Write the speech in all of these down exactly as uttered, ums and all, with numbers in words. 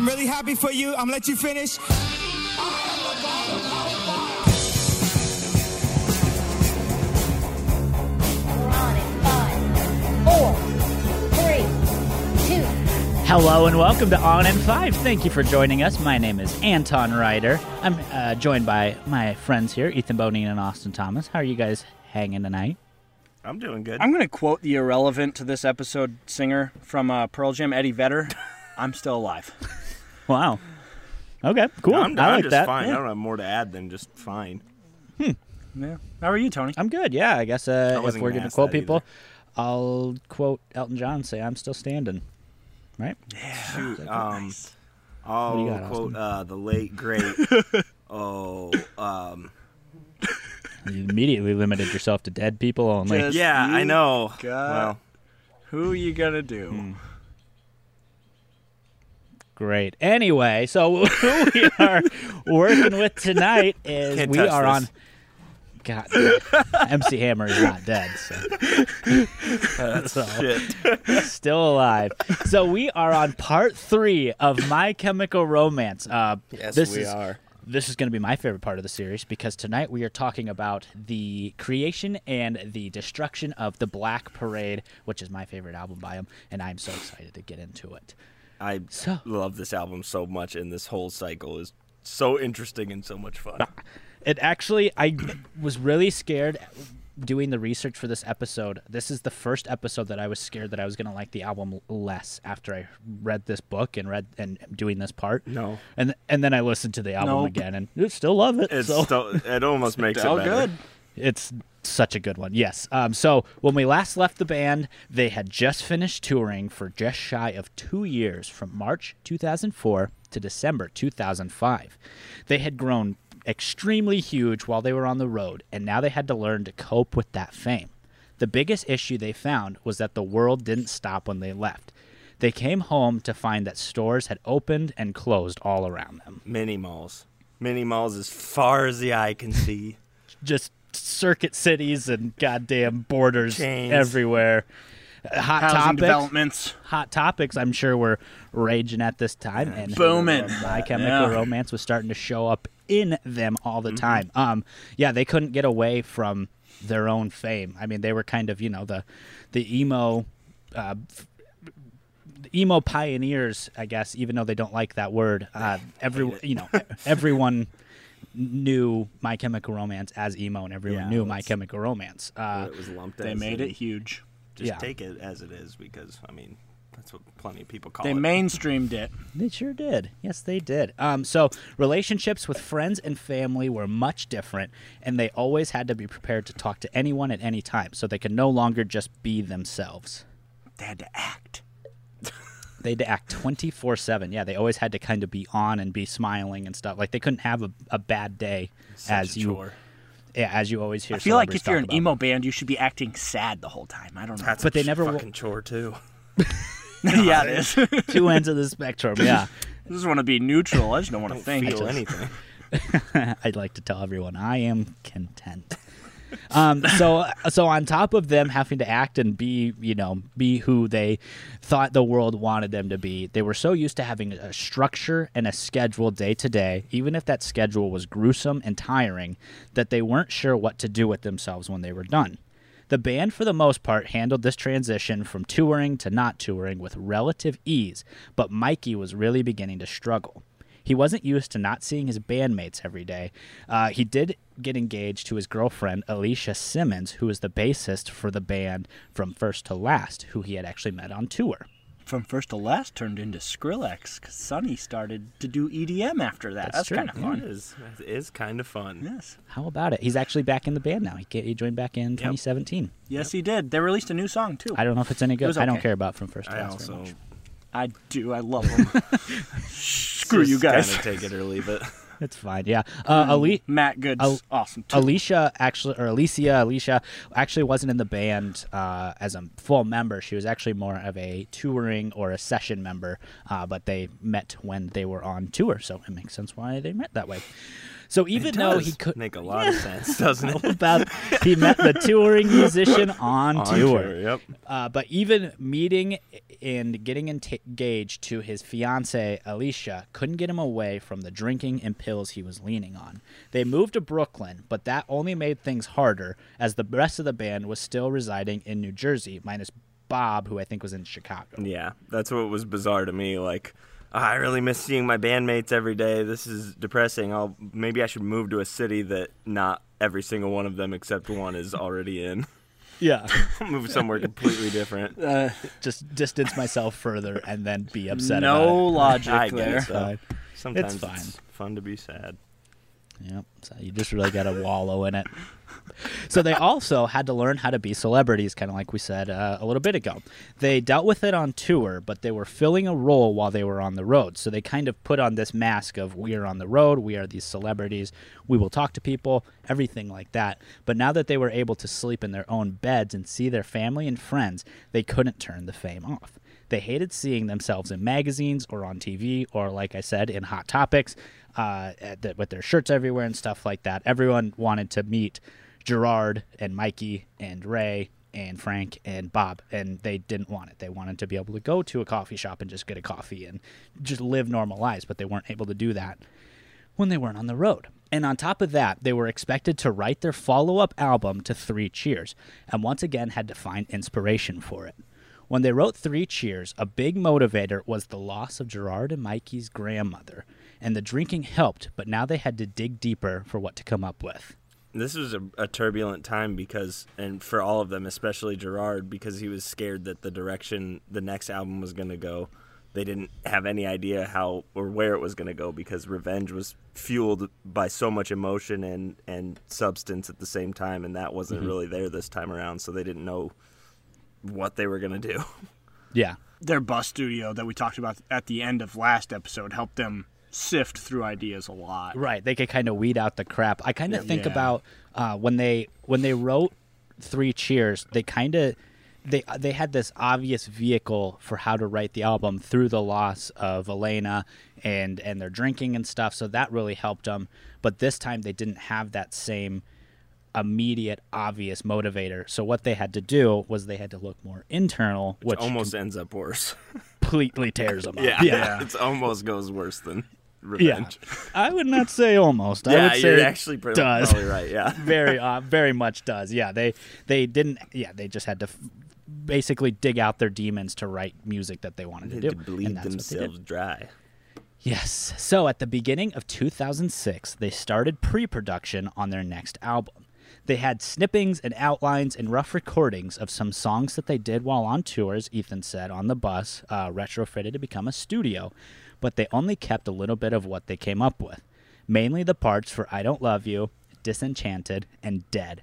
I'm really happy for you. I'm gonna let you finish. Hello and welcome to On in Five. Thank you for joining us. My name is Anton Ryder. I'm uh, joined by my friends here, Ethan Bonin and Austin Thomas. How are you guys hanging tonight? I'm doing good. I'm going to quote the irrelevant to this episode singer from uh, Pearl Jam, Eddie Vedder. I'm still alive. Wow. Okay, cool. No, I'm, I I'm like just that. Fine. Yeah. I don't have more to add than just fine. Hmm. Yeah. How are you, Tony? I'm good, yeah. I guess uh, I if we're going to quote people, either. I'll quote Elton John, say, I'm still standing. Right? Yeah. Shoot. Um, nice. I'll got, quote uh, the late, great. oh, um. You immediately limited yourself to dead people only. Just yeah, I know. Well, who you gonna do? Hmm. Great. Anyway, so who we are working with tonight is Can't we are this. on. God, M C Hammer is not dead, so uh, so shit. Still alive. So we are on part three of My Chemical Romance. Uh, yes, this we is, are. This is going to be my favorite part of the series because tonight we are talking about the creation and the destruction of the Black Parade, which is my favorite album by him, and I'm so excited to get into it. I so. love this album so much, and this whole cycle is so interesting and so much fun. It actually, I was really scared doing the research for this episode. This is the first episode that I was scared that I was going to like the album less after I read this book and read and doing this part. No. And and then I listened to the album nope. again and I still love it. It's so. still, it almost makes still it better. Good. It's such a good one. Yes. Um, so when we last left the band, they had just finished touring for just shy of two years from March two thousand four to December two thousand five. They had grown extremely huge while they were on the road, and now they had to learn to cope with that fame. The biggest issue they found was that the world didn't stop when they left. They came home to find that stores had opened and closed all around them. Mini malls. Mini malls as far as the eye can see. Just circuit cities and goddamn borders Chains. everywhere. Hot Housing topics. Developments. Hot topics, I'm sure, were raging at this time. And booming. My Chemical yeah. Romance was starting to show up in them all the mm-hmm. time. Um, yeah, they couldn't get away from their own fame. I mean, they were kind of, you know, the the emo uh, f- emo pioneers, I guess, even though they don't like that word. Uh, every you know, everyone knew My Chemical Romance as emo, and everyone yeah, knew My Chemical Romance. Uh, it was lumped. They made it huge. Just yeah. take it as it is, because I mean, that's what plenty of people call they it. They mainstreamed it. They sure did. Yes, they did. Um, so relationships with friends and family were much different, and they always had to be prepared to talk to anyone at any time, so they could no longer just be themselves. They had to act. They had to act twenty-four seven. Yeah, they always had to kind of be on and be smiling and stuff. Like, they couldn't have a, a bad day. Such as a you... chore. Yeah, as you always hear. I feel like if you're an emo about. band, you should be acting sad the whole time. I don't know. That's but they never fucking w- chore too. Yeah, it is. Two ends of the spectrum. Yeah, I just want to be neutral. I just don't want to think. Feel anything. I'd like to tell everyone I am content. Um, so, so on top of them having to act and be, you know, be who they thought the world wanted them to be, they were so used to having a structure and a schedule day to day, even if that schedule was gruesome and tiring, that they weren't sure what to do with themselves when they were done. The band, for the most part, handled this transition from touring to not touring with relative ease, but Mikey was really beginning to struggle. He wasn't used to not seeing his bandmates every day. Uh, he did get engaged to his girlfriend, Alicia Simmons, who was the bassist for the band From First to Last, who he had actually met on tour. From First to Last turned into Skrillex, because Sonny started to do E D M after that. That's, That's kind of fun. It is, it is kind of fun. Yes. How about it? He's actually back in the band now. He, he joined back in twenty seventeen. Yep. Yes, yep. He did. They released a new song, too. I don't know if it's any good. It okay. I don't care about From First to Last I also... very much. I do. I love them. Screw you guys. Kind of take it or leave it. It's fine. Yeah. Uh, Ali- Matt Good's Al- awesome too. Alicia actually, or Alicia, Alicia actually wasn't in the band uh, as a full member. She was actually more of a touring or a session member. Uh, but they met when they were on tour, so it makes sense why they met that way. So even it does though he could make a lot yeah. of sense, doesn't it? About he met the touring musician on, on tour. tour yep. Uh, but even meeting and getting engaged to his fiancée Alicia couldn't get him away from the drinking and pills he was leaning on. They moved to Brooklyn, but that only made things harder as the rest of the band was still residing in New Jersey, minus Bob, who I think was in Chicago. Yeah, that's what was bizarre to me. Like, oh, I really miss seeing my bandmates every day. This is depressing. I'll maybe I should move to a city that not every single one of them except one is already in. Yeah. Move somewhere completely different. Uh, just distance myself further and then be upset no about it. No logic I there. It's fine. Sometimes it's, fine. It's fun to be sad. Yep, so you just really got to wallow in it. So they also had to learn how to be celebrities, kind of like we said uh, a little bit ago. They dealt with it on tour, but they were filling a role while they were on the road. So they kind of put on this mask of we are on the road, we are these celebrities, we will talk to people, everything like that. But now that they were able to sleep in their own beds and see their family and friends, they couldn't turn the fame off. They hated seeing themselves in magazines or on T V or, like I said, in Hot Topics uh, at the, with their shirts everywhere and stuff like that. Everyone wanted to meet Gerard and Mikey and Ray and Frank and Bob, and they didn't want it. They wanted to be able to go to a coffee shop and just get a coffee and just live normal lives, but they weren't able to do that when they weren't on the road. And on top of that, they were expected to write their follow-up album to Three Cheers and once again had to find inspiration for it. When they wrote Three Cheers, a big motivator was the loss of Gerard and Mikey's grandmother, and the drinking helped, but now they had to dig deeper for what to come up with. This was a, a turbulent time because, and for all of them, especially Gerard, because he was scared that the direction the next album was going to go, they didn't have any idea how or where it was going to go because Revenge was fueled by so much emotion and, and substance at the same time, and that wasn't mm-hmm. really there this time around, so they didn't know what they were going to do. Yeah. Their bus studio that we talked about at the end of last episode helped them sift through ideas a lot. Right. They could kind of weed out the crap. I kind of yeah. think yeah. about uh, when they when they wrote Three Cheers, they kind of they they had this obvious vehicle for how to write the album through the loss of Elena and and their drinking and stuff, so that really helped them. But this time they didn't have that same immediate obvious motivator, so what they had to do was they had to look more internal, which, which almost ends up worse. Completely tears them up. yeah, yeah. yeah it almost goes worse than Revenge. Yeah. I would not say almost. I yeah, would say you're actually pretty does. Probably right. Yeah, very, uh, very much does. Yeah, they they didn't. Yeah, they just had to f- basically dig out their demons to write music that they wanted they to do. To bleed and that's themselves dry. Yes. So at the beginning of two thousand six, they started pre-production on their next album. They had snippings and outlines and rough recordings of some songs that they did while on tour, as Ethan said, on the bus, uh, retrofitted to become a studio, but they only kept a little bit of what they came up with, mainly the parts for I Don't Love You, Disenchanted, and Dead,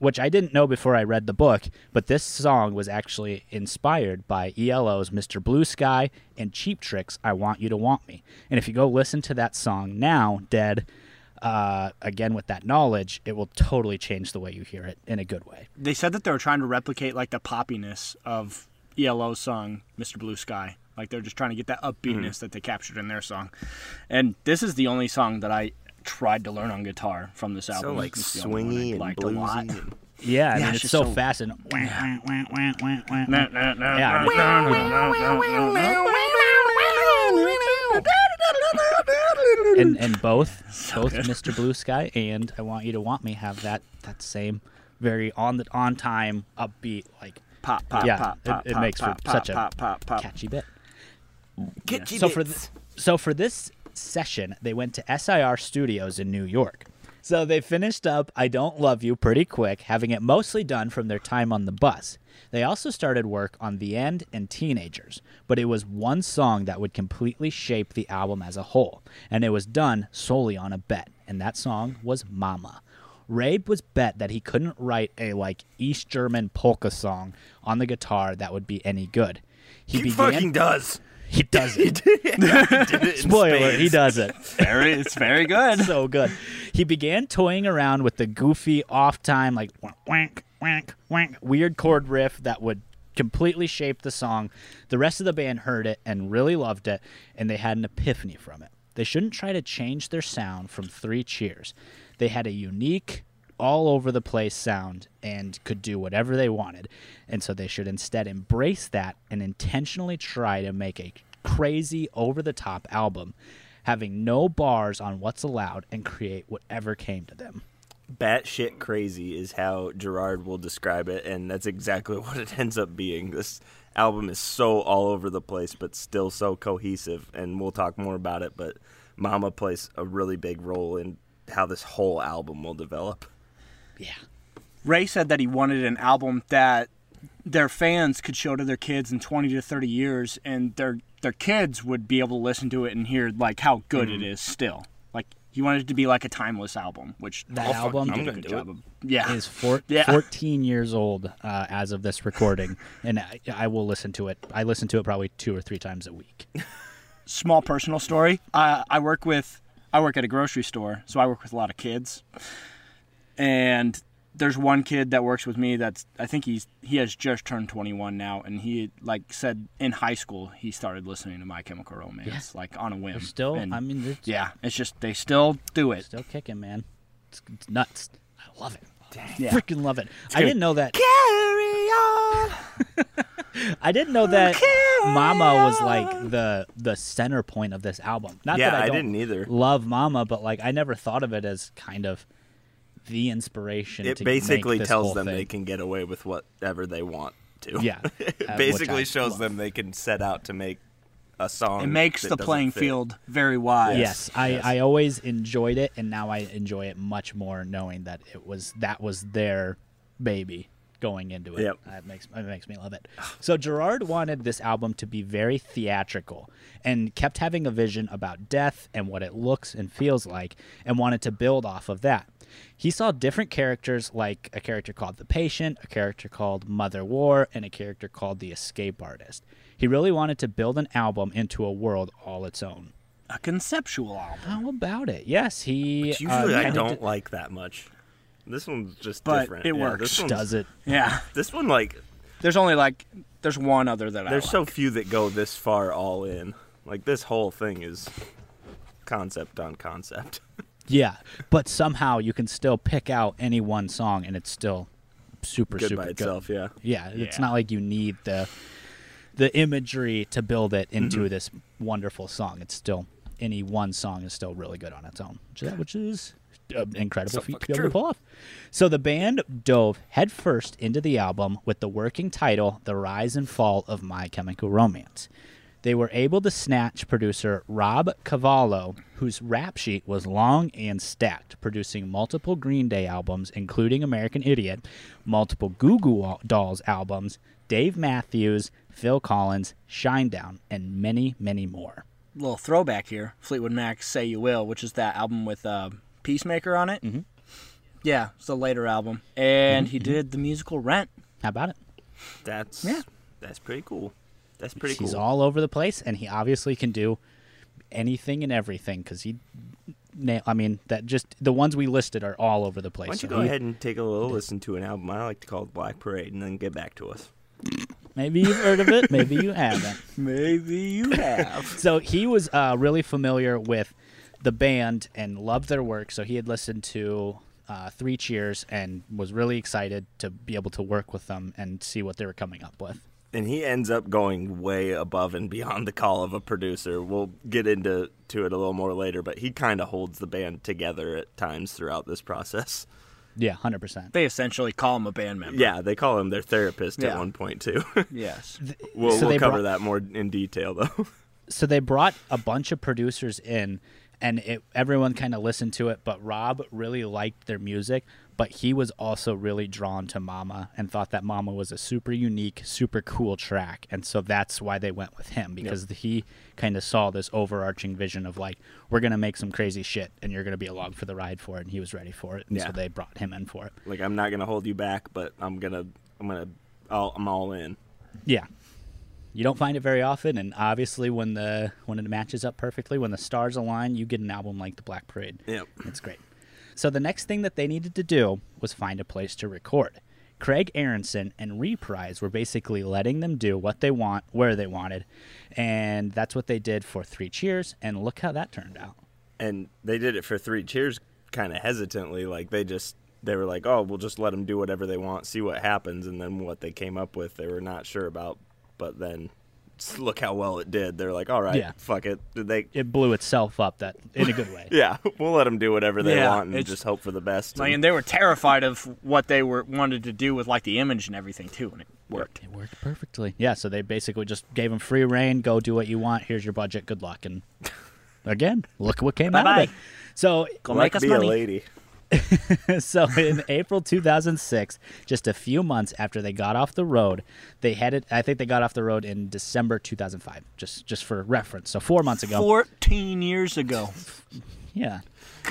which I didn't know before I read the book, but this song was actually inspired by E L O's Mister Blue Sky and Cheap Trick's I Want You to Want Me. And if you go listen to that song now, Dead, Uh, again, with that knowledge, it will totally change the way you hear it in a good way. They said that they were trying to replicate like the poppiness of E L O's song, Mister Blue Sky. Like they're just trying to get that upbeatness mm. that they captured in their song. And this is the only song that I tried to learn on guitar from this album. So like swingy and bluesy. Yeah, I mean, yeah, it's, it's so, so fast and... And and both both Mister Blue Sky and I Want You to Want Me have that, that same very on the on time upbeat like pop pop yeah, pop, it, pop, it makes pop, for pop, such a pop, pop, pop. catchy bit. Catchy yeah. So for th- so for this session they went to S I R Studios in New York. So they finished up I Don't Love You pretty quick, having it mostly done from their time on the bus. They also started work on The End and Teenagers, but it was one song that would completely shape the album as a whole, and it was done solely on a bet, and that song was Mama. Ray was bet that he couldn't write a, like, East German polka song on the guitar that would be any good. He, he began- fucking does. He doesn't. he did it Spoiler, space. He doesn't. Very, it's very good. So good. He began toying around with the goofy off-time, like, wank, wank, wank, weird chord riff that would completely shape the song. The rest of the band heard it and really loved it, and they had an epiphany from it. They shouldn't try to change their sound from Three Cheers. They had a unique, all-over-the-place sound and could do whatever they wanted. And so they should instead embrace that and intentionally try to make a crazy, over-the-top album, having no bars on what's allowed, and create whatever came to them. Batshit crazy is how Gerard will describe it, and that's exactly what it ends up being. This album is so all over the place, but still so cohesive, and we'll talk more about it, but Mama plays a really big role in how this whole album will develop. Yeah. Ray said that he wanted an album that their fans could show to their kids in twenty to thirty years, and their their kids would be able to listen to it and hear like how good mm-hmm. it is still. Like, he wanted it to be like a timeless album, which that I'll album fucking, I'm did a good job of. Yeah. Is four, yeah. fourteen years old uh, as of this recording, and I, I will listen to it. I listen to it probably two or three times a week. Small personal story. Uh, I work with I work at a grocery store, so I work with a lot of kids. And there's one kid that works with me that's, I think he's he has just turned twenty-one now, and he like said in high school he started listening to My Chemical Romance yeah. like on a whim. They're still, and, I mean, it's, yeah, it's just they still do it. Still kicking, man. It's, it's nuts. I love it. Dang. Yeah. Freaking love it. Dude. I didn't know that. Carry on. I didn't know that Carry Mama on. was like the the center point of this album. Not yeah, that I, don't I didn't either. Love Mama, but like I never thought of it as kind of the inspiration. It to basically make this tells them thing. They can get away with whatever they want to. Yeah, it basically shows love. them they can set out to make a song. It makes the playing fit. field very wide. Yes, yes. I, yes, I always enjoyed it, and now I enjoy it much more, knowing that it was that was their baby going into it. Yep. That makes it makes me love it. So Gerard wanted this album to be very theatrical, and kept having a vision about death and what it looks and feels like, and wanted to build off of that. He saw different characters, like a character called The Patient, a character called Mother War, and a character called The Escape Artist. He really wanted to build an album into a world all its own. A conceptual album. How about it? Yes, he... Which usually uh, I don't to... like that much. This one's just but different. it yeah, works. Does it? Yeah. This one, like... There's only, like... There's one other that I like. There's so few that go this far all in. Like, this whole thing is concept on concept. Yeah, but somehow you can still pick out any one song, and it's still super, good super by itself, good. Yeah. yeah, yeah, it's not like you need the the imagery to build it into mm-hmm. this wonderful song. It's still any one song is still really good on its own, which is an incredible so feat to be able to pull off. So the band dove headfirst into the album with the working title, "The Rise and Fall of My Chemical Romance." They were able to snatch producer Rob Cavallo, whose rap sheet was long and stacked, producing multiple Green Day albums, including American Idiot, multiple Goo Goo Dolls albums, Dave Matthews, Phil Collins, Shinedown, and many, many more. Little throwback here, Fleetwood Mac's Say You Will, which is that album with uh, Peacemaker on it. Mm-hmm. Yeah, it's a later album. And mm-hmm. he did the musical Rent. How about it? That's yeah. That's pretty cool. That's pretty cool. He's all over the place, and he obviously can do anything and everything because he, I mean, that just the ones we listed are all over the place. Why don't you so go he, ahead and take a little listen to an album I like to call Black Parade, and then get back to us. Maybe you've heard of it. Maybe you haven't. Maybe you have. So he was uh, really familiar with the band and loved their work, so he had listened to uh, Three Cheers and was really excited to be able to work with them and see what they were coming up with. And he ends up going way above and beyond the call of a producer. We'll get into to it a little more later, but he kind of holds the band together at times throughout this process. Yeah, one hundred percent. They essentially call him a band member. Yeah, they call him their therapist yeah. at one point, too. Yes. We'll, so we'll cover brought, that more in detail, though. So they brought a bunch of producers in, and it, everyone kind of listened to it, but Rob really liked their music. But he was also really drawn to Mama and thought that Mama was a super unique, super cool track. And so that's why they went with him, because yep. he kind of saw this overarching vision of like, we're going to make some crazy shit and you're going to be along for the ride for it. And he was ready for it. And yeah. so they brought him in for it. Like, I'm not going to hold you back, but I'm going to, I'm going to, I'm all in. Yeah. You don't find it very often. And obviously when the, when it matches up perfectly, when the stars align, you get an album like The Black Parade. Yep. It's great. So the next thing that they needed to do was find a place to record. Craig Aronson and Reprise were basically letting them do what they want, where they wanted. And that's what they did for Three Cheers, and look how that turned out. And they did it for Three Cheers kind of hesitantly. Like, they just, they were like, oh, we'll just let them do whatever they want, see what happens. And then what they came up with, they were not sure about. But then look how well it did. They're like, all right, yeah. fuck it. Did they? It blew itself up that in a good way. yeah, we'll let them do whatever they yeah, want and just hope for the best. I mean, and they were terrified of what they were wanted to do with, like, the image and everything, too, and it worked. It worked perfectly. Yeah, so they basically just gave them free reign, go do what you want, here's your budget, good luck. And, again, look what came out of it. So, go make us money. Be a lady. So in April two thousand six, just a few months after they got off the road, they headed. I think they got off the road in December two thousand five, just just for reference. So four months ago. fourteen years ago. Yeah.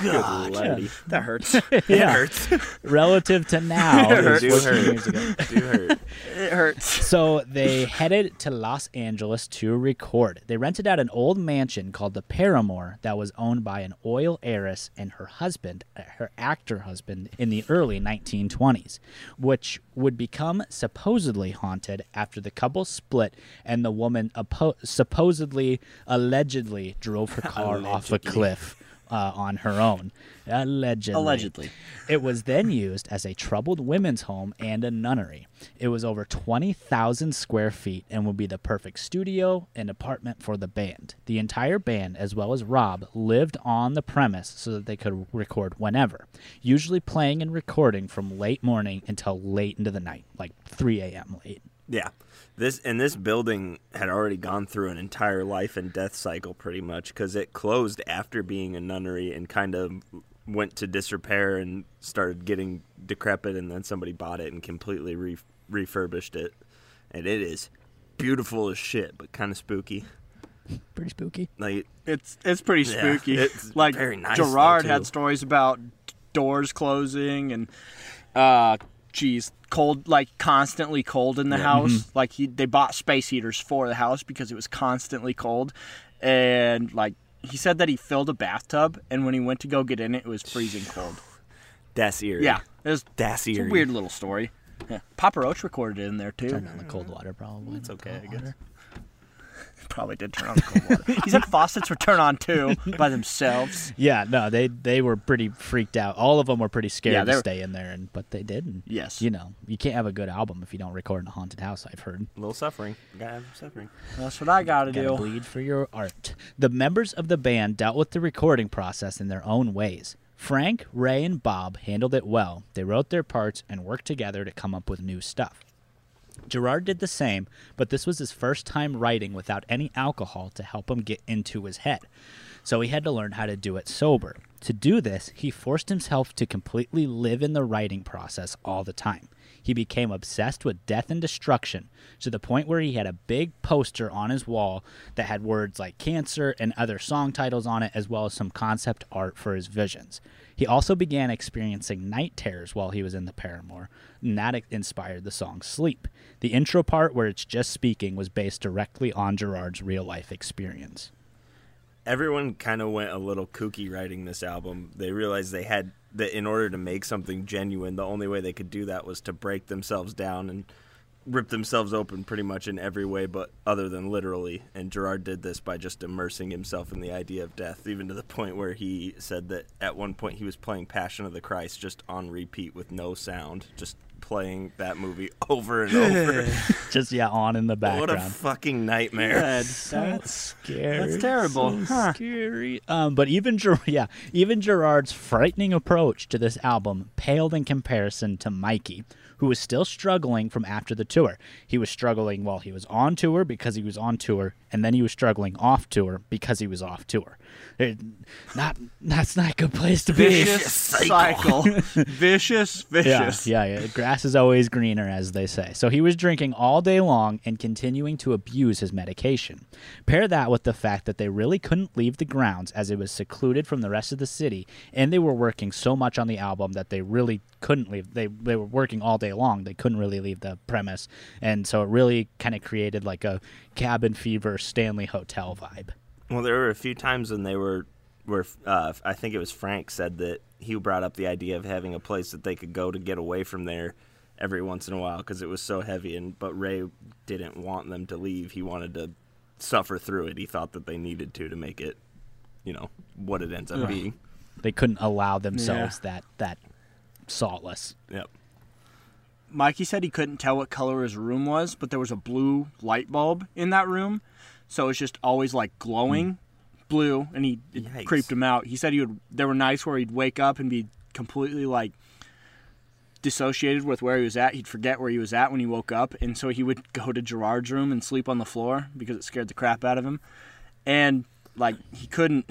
God. Good lady. Yeah. That hurts. It yeah. hurts. Relative to now. It hurts. Do hurt. Do hurt. It hurts. So they headed to Los Angeles to record. They rented out an old mansion called the Paramour that was owned by an oil heiress and her husband, her actor husband, in the early nineteen twenties, which would become supposedly haunted after the couple split and the woman oppo- supposedly, allegedly drove her car allegedly. off a cliff. Uh, on her own. Allegedly. Allegedly. It was then used as a troubled women's home and a nunnery. It was over twenty thousand square feet and would be the perfect studio and apartment for the band. The entire band, as well as Rob, lived on the premise so that they could record whenever, usually playing and recording from late morning until late into the night, like three a.m. late. Yeah. This and this building had already gone through an entire life and death cycle pretty much, because it closed after being a nunnery and kind of went to disrepair and started getting decrepit, and then somebody bought it and completely re- refurbished it. And it is beautiful as shit, but kind of spooky. Pretty spooky. Like It's it's pretty spooky. Yeah, it's like very nice. Gerard had stories about doors closing and... Uh, Geez, cold, like constantly cold in the yeah. house. Mm-hmm. Like he, they bought space heaters for the house because it was constantly cold. And like he said that he filled a bathtub, and when he went to go get in it, it was freezing cold. That's eerie. Yeah, it was, that's eerie. It's a weird little story. Yeah. Papa Roach recorded it in there too. Turned on the cold water, probably. It's okay, I guess. Probably did turn on the cold water. He said faucets were turned on too by themselves. Yeah, no, they they were pretty freaked out. All of them were pretty scared yeah, to were... stay in there, and but they didn't. Yes, you know, you can't have a good album if you don't record in a haunted house. I've heard a little suffering. You gotta have suffering. That's what I gotta, gotta do. Bleed for your art. The members of the band dealt with the recording process in their own ways. Frank, Ray, and Bob handled it well. They wrote their parts and worked together to come up with new stuff. Gerard did the same, but this was his first time writing without any alcohol to help him get into his head, so he had to learn how to do it sober. To do this, he forced himself to completely live in the writing process all the time. He became obsessed with death and destruction, to the point where he had a big poster on his wall that had words like Cancer and other song titles on it, as well as some concept art for his visions. He also began experiencing night terrors while he was in the Paramour, and that inspired the song Sleep. The intro part, where it's just speaking, was based directly on Gerard's real-life experience. Everyone kind of went a little kooky writing this album. They realized they had that in order to make something genuine, the only way they could do that was to break themselves down and rip themselves open pretty much in every way but other than literally. And Gerard did this by just immersing himself in the idea of death, even to the point where he said that at one point he was playing Passion of the Christ just on repeat with no sound, just playing that movie over and over. Just, yeah, on in the background. What a fucking nightmare. That's, that's scary. That's terrible. So huh. Scary. Um, but even Ger- yeah, even Gerard's frightening approach to this album paled in comparison to Mikey, who was still struggling from after the tour. He was struggling while he was on tour because he was on tour, and then he was struggling off tour because he was off tour. It, not That's not a good place to vicious be. Vicious cycle. cycle. Vicious, vicious. Yeah, yeah, yeah. Grass is always greener, as they say. So he was drinking all day long and continuing to abuse his medication. Pair that with the fact that they really couldn't leave the grounds, as it was secluded from the rest of the city, and they were working so much on the album that they really couldn't leave. They, they were working all day long. They couldn't really leave the premise, and so it really kind of created like a cabin fever Stanley Hotel vibe. Well, there were a few times when they were, where uh, I think it was Frank said that he brought up the idea of having a place that they could go to get away from there, every once in a while because it was so heavy. And but Ray didn't want them to leave. He wanted to suffer through it. He thought that they needed to to make it, you know, what it ends up Ugh. being. They couldn't allow themselves yeah. that that saltless. Yep. Mikey said he couldn't tell what color his room was, but there was a blue light bulb in that room, so it's just always like glowing mm. blue, and he it Yikes. creeped him out. He said he would. There were nights where he'd wake up and be completely like dissociated with where he was at. He'd forget where he was at when he woke up, and so he would go to Gerard's room and sleep on the floor because it scared the crap out of him, and like he couldn't.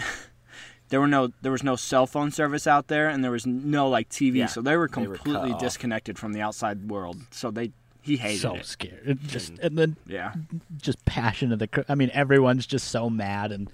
There were no, there was no cell phone service out there, and there was no like T V, yeah, so they were completely they were disconnected from the outside world. So they, he hated so it. So scared, it just and then yeah, just passion of the. I mean, everyone's just so mad, and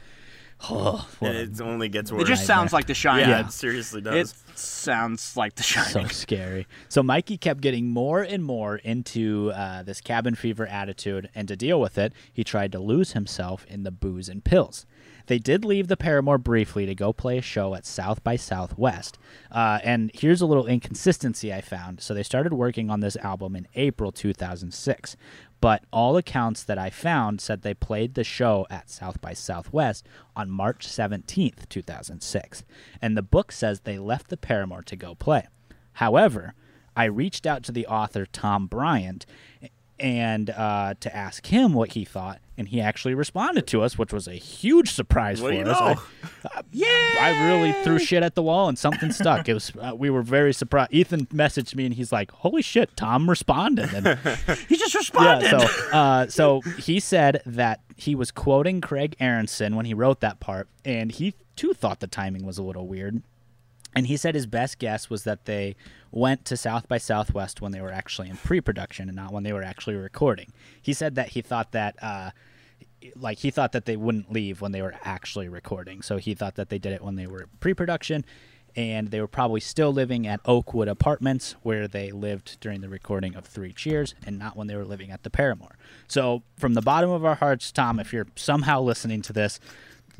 oh, and it only gets worse. It just sounds like The Shining. Yeah, yeah, it seriously does. It sounds like The Shining. So scary. So Mikey kept getting more and more into uh, this cabin fever attitude, and to deal with it, he tried to lose himself in the booze and pills. They did leave the Paramour briefly to go play a show at South by Southwest. Uh, and here's a little inconsistency I found. So they started working on this album in April two thousand six. But all accounts that I found said they played the show at South by Southwest on March seventeenth, two thousand six. And the book says they left the Paramour to go play. However, I reached out to the author Tom Bryant and uh, to ask him what he thought, and he actually responded to us, which was a huge surprise what for us. I, I, yeah, I really threw shit at the wall, and something stuck. It was uh, we were very surprised. Ethan messaged me, and he's like, "Holy shit, Tom responded!" And, he just responded. Yeah, so, uh, so he said that he was quoting Craig Aronson when he wrote that part, and he too thought the timing was a little weird. And he said his best guess was that they went to South by Southwest when they were actually in pre-production and not when they were actually recording. He said that he thought that, uh, like, he thought that they wouldn't leave when they were actually recording. So he thought that they did it when they were pre-production, and they were probably still living at Oakwood Apartments where they lived during the recording of Three Cheers and not when they were living at the Paramour. So from the bottom of our hearts, Tom, if you're somehow listening to this,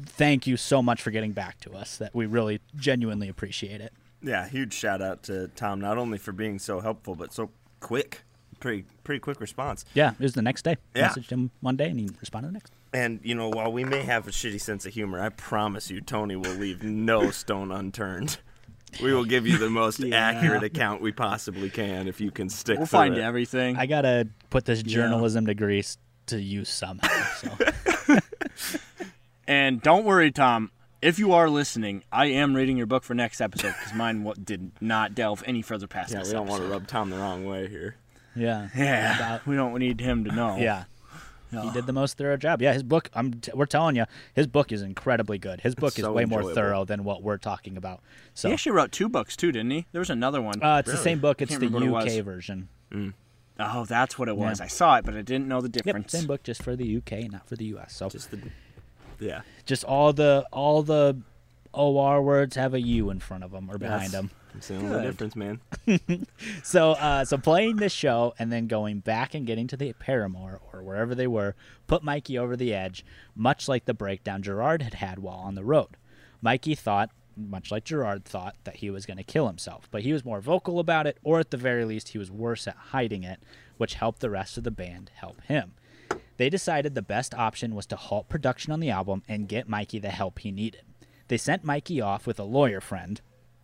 thank you so much for getting back to us. That we really genuinely appreciate it. Yeah, huge shout out to Tom, not only for being so helpful but so quick. Pretty pretty quick response. Yeah, it was the next day. Yeah. Messaged him one day and he responded the next. And you know, while we may have a shitty sense of humor, I promise you Tony will leave no stone unturned. We will give you the most yeah. accurate account we possibly can if you can stick to it. We'll find it. everything. I gotta put this journalism yeah. degree to use somehow. So and don't worry, Tom, if you are listening, I am reading your book for next episode because mine did not delve any further past yeah, this Yeah, we don't episode. want to rub Tom the wrong way here. Yeah. Yeah, about, we don't need him to know. Yeah. No. He did the most thorough job. Yeah, his book, I'm t- we're telling you, his book is incredibly good. His book it's is so way enjoyable. more thorough than what we're talking about. So. He actually wrote two books, too, didn't he? There was another one. Uh, it's really? the same book. It's the U K version. Mm. Oh, that's what it was. Yeah. I saw it, but I didn't know the difference. Yep, same book, just for the U K, not for the U S. So. Just the... Yeah, just all the all the O R words have a U in front of them or behind yes. them. It's the only difference, man. so, uh, so playing this show and then going back and getting to the Paramour or wherever they were put Mikey over the edge, much like the breakdown Gerard had had while on the road. Mikey thought, much like Gerard thought, that he was going to kill himself, but he was more vocal about it, or at the very least, he was worse at hiding it, which helped the rest of the band help him. They decided the best option was to halt production on the album and get Mikey the help he needed. They sent Mikey off with a lawyer friend.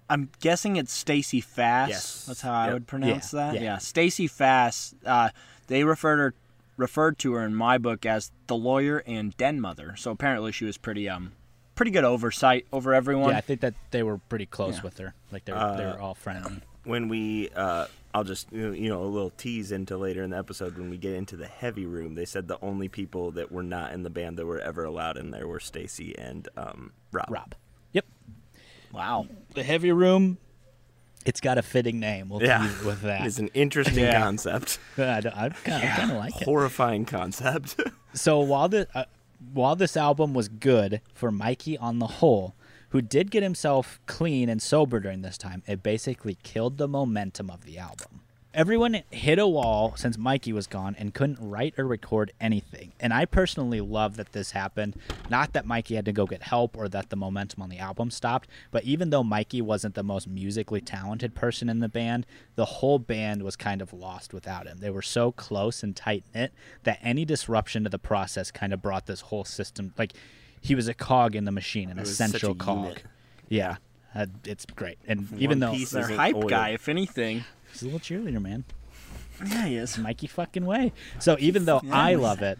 I'm guessing it's Stacy Fass. Yes. That's how yep. I would pronounce yeah. that. Yeah, yeah. Stacy Fass. Uh, they referred her, referred to her in my book as the lawyer and den mother. So apparently she was pretty um pretty good oversight over everyone. Yeah, I think that they were pretty close yeah. with her. Like they were, uh, they were all friendly. When we... Uh, I'll just, you know, a little tease into later in the episode when we get into the Heavy Room. They said the only people that were not in the band that were ever allowed in there were Stacy and um, Rob. Rob. Yep. Wow. The Heavy Room, it's got a fitting name. We'll yeah. tease with that. It's an interesting yeah. concept. I, I kind of yeah. like it. Horrifying concept. So while the uh, while this album was good for Mikey on the whole, who did get himself clean and sober during this time, it basically killed the momentum of the album. Everyone hit a wall since Mikey was gone and couldn't write or record anything. And I personally love that this happened. Not that Mikey had to go get help or that the momentum on the album stopped, but even though Mikey wasn't the most musically talented person in the band, the whole band was kind of lost without him. They were so close and tight-knit that any disruption to the process kind of brought this whole system. Like, he was a cog in the machine, an essential cog. Unit. Yeah, uh, it's great. And One even though he's their hype oil. guy, if anything... He's a little cheerleader, man. Yeah, he is. Mikey fucking way. So even though yeah, I love it,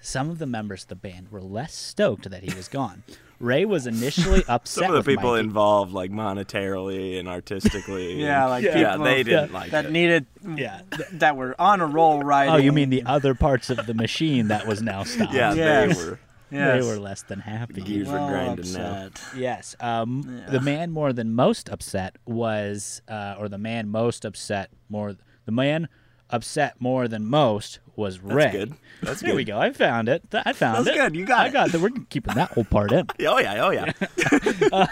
some of the members of the band were less stoked that he was gone. Ray was initially upset. Some of the with people Mikey. involved, like monetarily and artistically. yeah, and, like yeah, people yeah, they didn't yeah, like that it. needed. Yeah, th- that were on a roll riding. Oh, you mean the other parts of the machine that was now stopped? yeah, yes. they were. Yes. They were less than happy. The gears well, were grinding now. Yes. Um, yeah. The man more than most upset was, uh, or the man most upset more, the man upset more than most was Ray. That's good. That's there good. we go. I found it. I found That's it. That's good. You got I it. I got it. We're keeping that whole part in. oh, yeah. Oh, yeah. uh,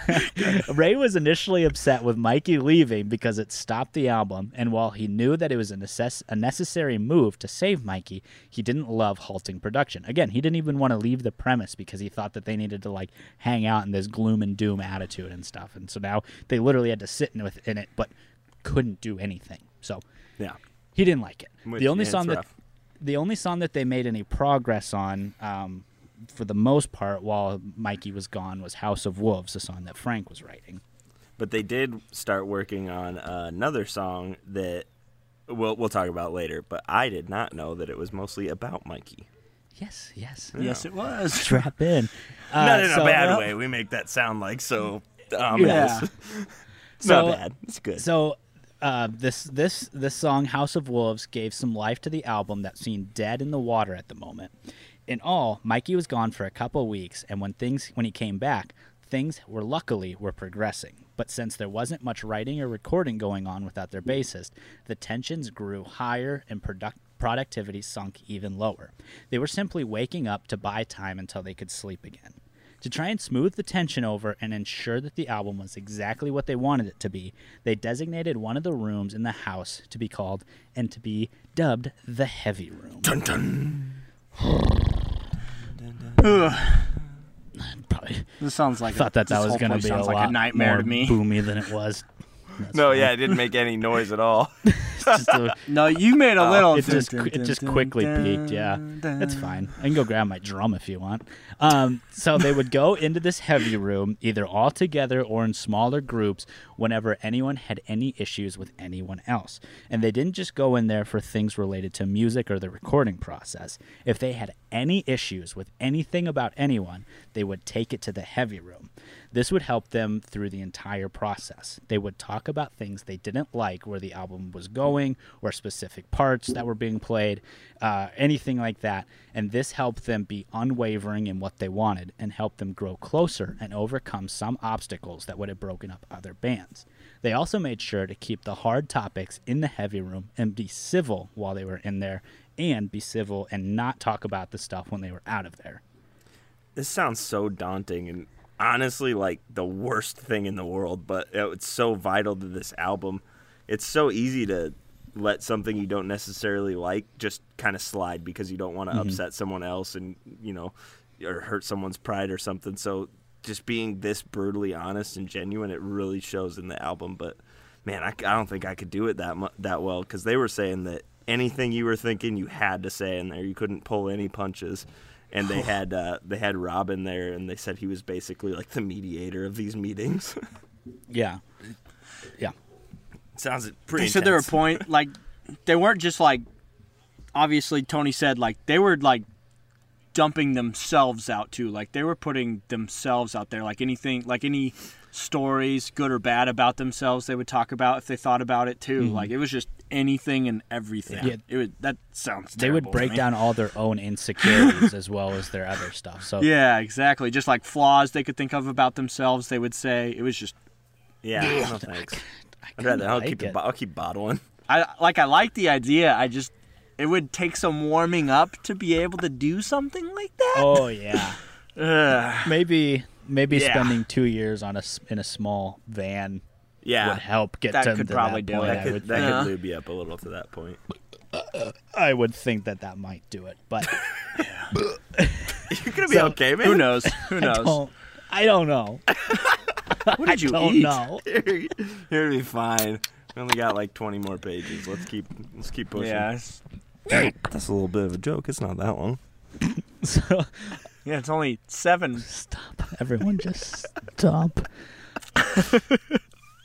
Ray was initially upset with Mikey leaving because it stopped the album, and while he knew that it was a, necess- a necessary move to save Mikey, he didn't love halting production. Again, he didn't even want to leave the premise because he thought that they needed to, like, hang out in this gloom and doom attitude and stuff, and so now they literally had to sit in, within it but couldn't do anything. So yeah. He didn't like it. Which, the only yeah, song that rough. the only song that they made any progress on, um, for the most part, while Mikey was gone, was "House of Wolves," the song that Frank was writing. But they did start working on uh, another song that we'll we'll talk about later. But I did not know that it was mostly about Mikey. Yes, yes, no. yes, it was. Strap in. Uh, not in so, a bad uh, way. We make that sound like so. Um, yeah. It's so, not bad. It's good. So. Uh, this this this song, House of Wolves, gave some life to the album that seemed dead in the water at the moment. In all, Mikey was gone for a couple weeks, and when things when he came back, things were luckily were progressing. But since there wasn't much writing or recording going on without their bassist, the tensions grew higher and product, productivity sunk even lower. They were simply waking up to buy time until they could sleep again. To try and smooth the tension over and ensure that the album was exactly what they wanted it to be, they designated one of the rooms in the house to be called and to be dubbed the Heavy Room. Dun dun. Probably. This sounds like I thought a, that that was going to be a like lot a nightmare more to me. Boomy than it was. That's no, funny. yeah, it didn't make any noise at all. a, no, you made a little. Uh, it just dun, dun, dun, it just quickly dun, peaked. Yeah, dun. That's fine. I can go grab my drum if you want. Um, so they would go into this Heavy Room either all together or in smaller groups whenever anyone had any issues with anyone else. And they didn't just go in there for things related to music or the recording process. If they had any issues with anything about anyone, they would take it to the Heavy Room. This would help them through the entire process. They would talk about things they didn't like, where the album was going, or specific parts that were being played, uh, anything like that. And this helped them be unwavering in what they wanted and helped them grow closer and overcome some obstacles that would have broken up other bands. They also made sure to keep the hard topics in the Heavy Room and be civil while they were in there, and be civil and not talk about the stuff when they were out of there. This sounds so daunting and honestly like the worst thing in the world, but it's so vital to this album. It's so easy to let something you don't necessarily like just kind of slide because you don't want to mm-hmm. upset someone else and, you know, or hurt someone's pride or something. So just being this brutally honest and genuine, it really shows in the album. But man, I, I don't think I could do it that mu- that well, because they were saying that anything you were thinking you had to say in there. You couldn't pull any punches. And they had uh, they had Rob in there, and they said he was basically like the mediator of these meetings. yeah, yeah. Sounds pretty. They said there were point like they weren't just like obviously Tony said like they were like dumping themselves out too. Like they were putting themselves out there. Like anything, like any stories, good or bad, about themselves, they would talk about if they thought about it too. Mm-hmm. Like it was just anything and everything. Yeah. It would, that sounds terrible. They would break down all their own insecurities as well as their other stuff. So yeah, exactly. Just like flaws they could think of about themselves, they would say. It was just yeah. No thanks. I, I I'd rather like I'll keep it. I'll keep bottling. I like I like the idea. I just it would take some warming up to be able to do something like that. Oh yeah. Maybe maybe yeah. spending two years on a in a small van yeah, would help get that them could to probably that point. That could, I would that think. could lube you up a little to that point. I would think that that might do it, but you're gonna be so, okay, man. Who knows? Who knows? I don't, I don't know. What did you I don't eat? Know. It'll be fine. We only got like twenty more pages. Let's keep let's keep pushing. Yeah, that's a little bit of a joke. It's not that long. So yeah, it's only seven. Stop, everyone, just stop.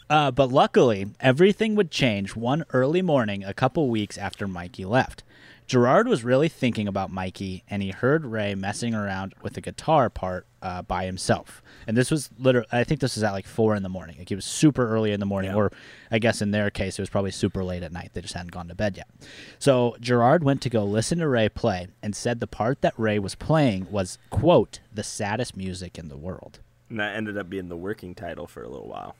Uh, but luckily, everything would change one early morning a couple weeks after Mikey left. Gerard was really thinking about Mikey, and he heard Ray messing around with a guitar part uh, by himself. And this was literally, I think this was at like four in the morning. Like it was super early in the morning, yeah. Or I guess in their case, it was probably super late at night. They just hadn't gone to bed yet. So Gerard went to go listen to Ray play and said the part that Ray was playing was, quote, the saddest music in the world. And that ended up being the working title for a little while.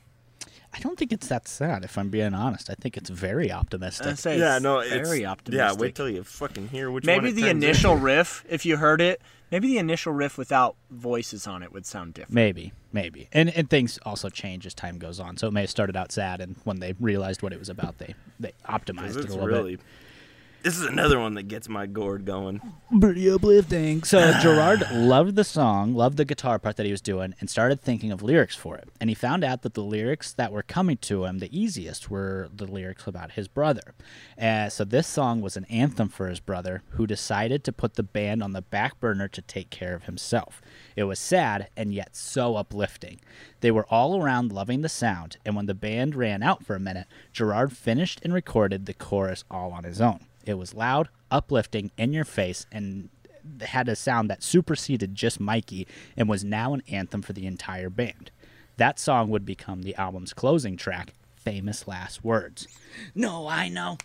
I don't think it's that sad, if I'm being honest. I think it's very optimistic. I say yeah, it's no, it's very optimistic. Yeah, wait till you fucking hear which maybe one Maybe the initial in. riff, if you heard it, maybe the initial riff without voices on it would sound different. Maybe, maybe. And and things also change as time goes on. So it may have started out sad, and when they realized what it was about, they, they optimized it a little really, bit. This is another one that gets my gourd going. Pretty uplifting. So Gerard loved the song, loved the guitar part that he was doing, and started thinking of lyrics for it. And he found out that the lyrics that were coming to him the easiest were the lyrics about his brother. Uh, so this song was an anthem for his brother, who decided to put the band on the back burner to take care of himself. It was sad and yet so uplifting. They were all around loving the sound, and when the band ran out for a minute, Gerard finished and recorded the chorus all on his own. It was loud, uplifting, in your face, and had a sound that superseded just Mikey and was now an anthem for the entire band. That song would become the album's closing track, Famous Last Words. No, I know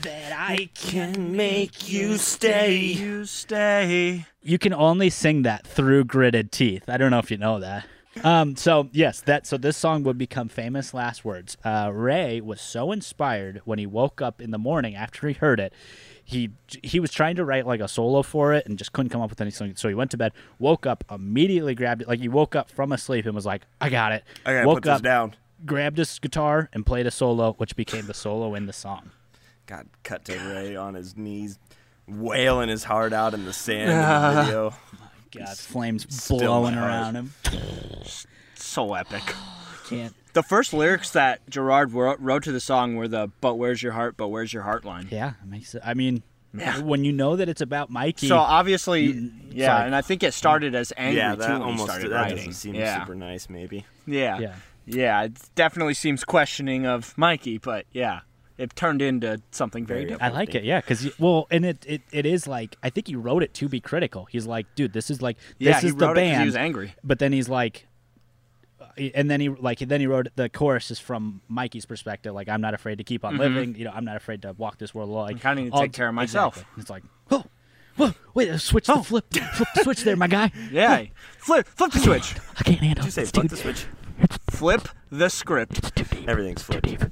that I can make you stay. You stay. You can only sing that through gritted teeth. I don't know if you know that. Um, so yes, that so this song would become Famous Last Words. Uh, Ray was so inspired when he woke up in the morning after he heard it. He he was trying to write like a solo for it and just couldn't come up with anything. So he went to bed, woke up, immediately grabbed it. Like he woke up from a sleep and was like, "I got it." I gotta woke put this up, down. Grabbed his guitar and played a solo, which became the solo in the song. Got cut to Ray on his knees, wailing his heart out in the sand in the video. God, flames Still blowing around him. So epic. Can't. The first lyrics that Gerard wrote to the song were the "But where's your heart? But where's your heart?" line. Yeah, it makes. It, I mean, yeah. when you know that it's about Mikey. So obviously, you, yeah, like, and I think it started as angry yeah, that too when almost, he started that writing. That doesn't seem yeah. super nice, maybe. Yeah. yeah, yeah, it definitely seems questioning of Mikey, but yeah. It turned into something very different. I like it, yeah, because, well, and it, it, it is like, I think he wrote it to be critical. He's like, dude, this is like, this yeah, he is wrote the band. Yeah, he was angry. But then he's like, and then he like, then he wrote the chorus is from Mikey's perspective, like, I'm not afraid to keep on mm-hmm. living, you know, I'm not afraid to walk this world alone. Like, I kind of need to take care of myself. Exactly. It's like, oh, whoa, wait, switch oh. the flip, flip the switch there, my guy. Yeah, oh. flip, flip the switch. I can't handle this, dude. Did you say flip the switch? Flip the script. Everything's flipped.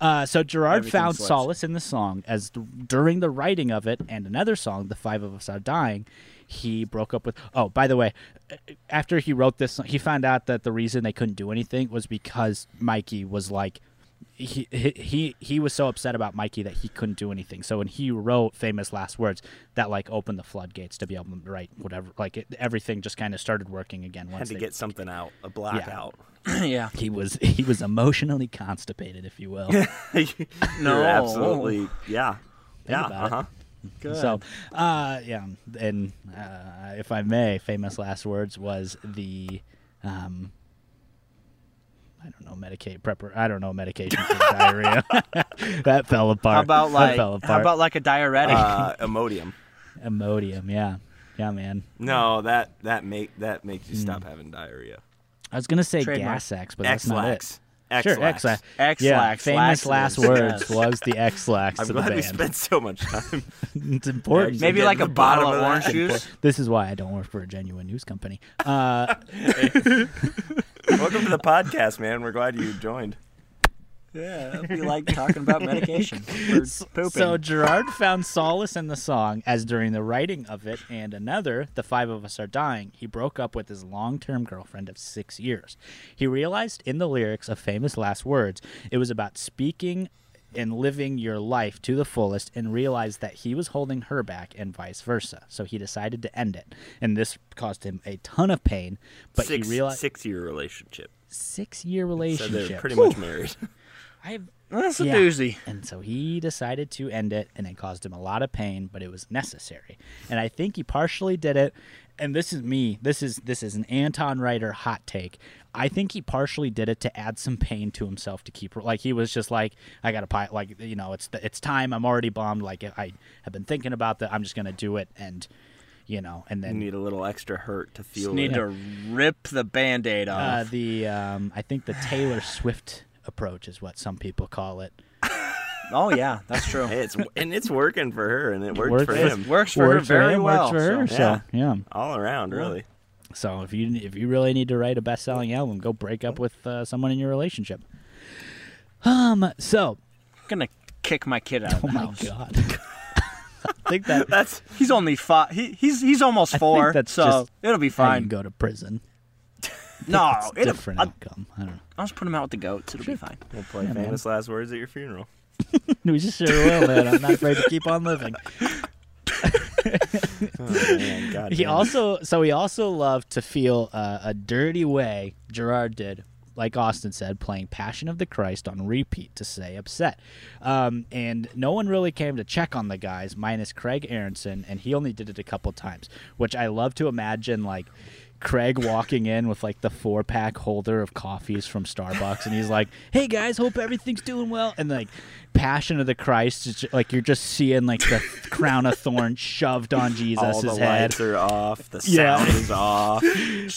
Uh, so Gerard found slips. solace in the song as th- during the writing of it and another song, The Five of Us Are Dying, he broke up with... Oh, by the way, after he wrote this song, he found out that the reason they couldn't do anything was because Mikey was like... He, he he he was so upset about Mikey that he couldn't do anything. So when he wrote Famous Last Words, that like opened the floodgates to be able to write whatever. Like it, everything just kind of started working again. Once Had to they, get something like, out, a blackout. Yeah. yeah, he was he was emotionally constipated, if you will. no, You're absolutely, yeah, Think yeah, uh huh. Good. So, uh, yeah, and uh, if I may, Famous Last Words was the. Um, I don't know, Medicaid prepper. I don't know, medication for diarrhea. that fell apart. How about like, that fell apart. How about like a diuretic? Uh, Imodium. Imodium, yeah. Yeah, man. No, that that, make, that makes you mm. stop having diarrhea. I was going to say Trademark. Gasax, but X-Lax. that's not it. X-Lax. Sure, X-Lax. X-Lax. Yeah, Famous Last Words was the X-Lax I'm to the band. I'm glad we spent so much time. It's important. Maybe like a bottle of orange juice. This is why I don't work for a genuine news company. Uh Welcome to the podcast, man. We're glad you joined. Yeah, that'd be like talking about medication. So Gerard found solace in the song, as during the writing of it and another, The Five of Us Are Dying, he broke up with his long-term girlfriend of six years. He realized in the lyrics of Famous Last Words, it was about speaking and living your life to the fullest, and realized that he was holding her back and vice versa. So he decided to end it. And this caused him a ton of pain. But six, he realized six-year relationship. Six-year relationship. So they're pretty Whew. much married. I've, That's a yeah. doozy. And so he decided to end it, and it caused him a lot of pain, but it was necessary. And I think he partially did it, and this is me. This is this is an Anton Ryder hot take. I think he partially did it to add some pain to himself to keep. Like, he was just like, I got to pile. Like, you know, it's the, it's time. I'm already bummed. Like, I have been thinking about that. I'm just going to do it, and, you know, and then you need a little extra hurt to feel. Need it. to rip the Band-Aid off. Uh, the um, I think the Taylor Swift approach is what some people call it. Oh yeah, that's true. It's and it's working for her, and it worked, worked for him. Works for works her very for him, well. Works for her, so, yeah. So, yeah, all around really. So if you if you really need to write a best-selling album, go break up with uh, someone in your relationship. Um. So I'm gonna kick my kid out. Oh of the my house. God. I think that that's he's only five. He, he's he's almost four. I think that's so just it'll be fine. You go to prison. No, it's a different outcome. I don't know. I'll just put him out with the goats. It'll sure. be fine. We'll play yeah, Famous man. Last Words at your funeral. We just sure will, man. I'm not afraid to keep on living. Oh, man. God he damn. also, so he also loved to feel uh, a dirty way. Gerard did, like Austin said, playing Passion of the Christ on repeat to stay upset. Um, and no one really came to check on the guys, minus Craig Aronson, and he only did it a couple times, which I love to imagine, like, Craig walking in with, like, the four-pack holder of coffees from Starbucks, and he's like, hey, guys, hope everything's doing well. And, like, Passion of the Christ, is just, like, you're just seeing, like, the crown of thorns shoved on Jesus' head. All the head. lights are off. The sound yeah. is off.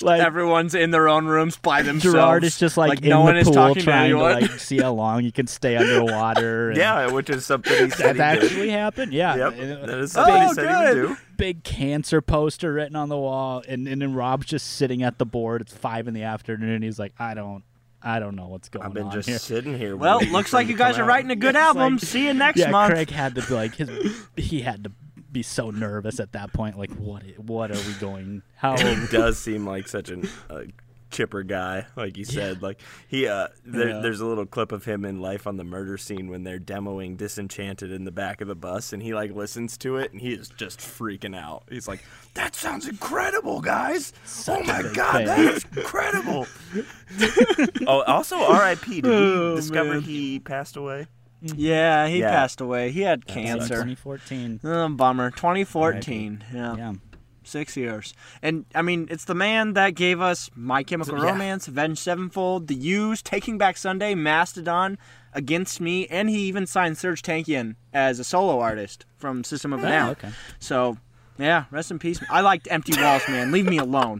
Like, everyone's in their own rooms by themselves. Gerard is just, like, like in no the one pool is talking trying to, to, like, see how long you can stay underwater. And yeah, which is something he said That he actually did. happened, yeah. Yep. That is something oh, he said good. he would do. Big Cancer poster written on the wall, and, and then Rob's just sitting at the board. It's five in the afternoon. He's like, I don't, I don't know what's going on. I've been on just here. sitting here. Well, looks like you guys are out. writing a good yeah, album. Like, See you next yeah, month. Craig had to be like, his, he had to be so nervous at that point. Like, what? What are we going? How? He does seem like such an. Uh, chipper guy, like you said. Yeah. Like he uh there, yeah. there's a little clip of him in Life on the Murder Scene when they're demoing Disenchanted in the back of the bus, and he like listens to it and he is just freaking out. He's like, that sounds incredible, guys. Such oh my god fan. That is incredible. Oh, also R I P did we oh, discover man. he passed away? Yeah, he yeah. passed away. He had That's cancer. twenty fourteen Oh, bummer. twenty fourteen R I P Yeah. yeah. Six years. And I mean, it's the man that gave us My Chemical yeah. Romance, Avenged Sevenfold, The Used, Taking Back Sunday, Mastodon, Against Me, and he even signed Serj Tankian as a solo artist from System of a Down. Oh, okay. So yeah, rest in peace. I liked Empty Walls, man. Leave me alone.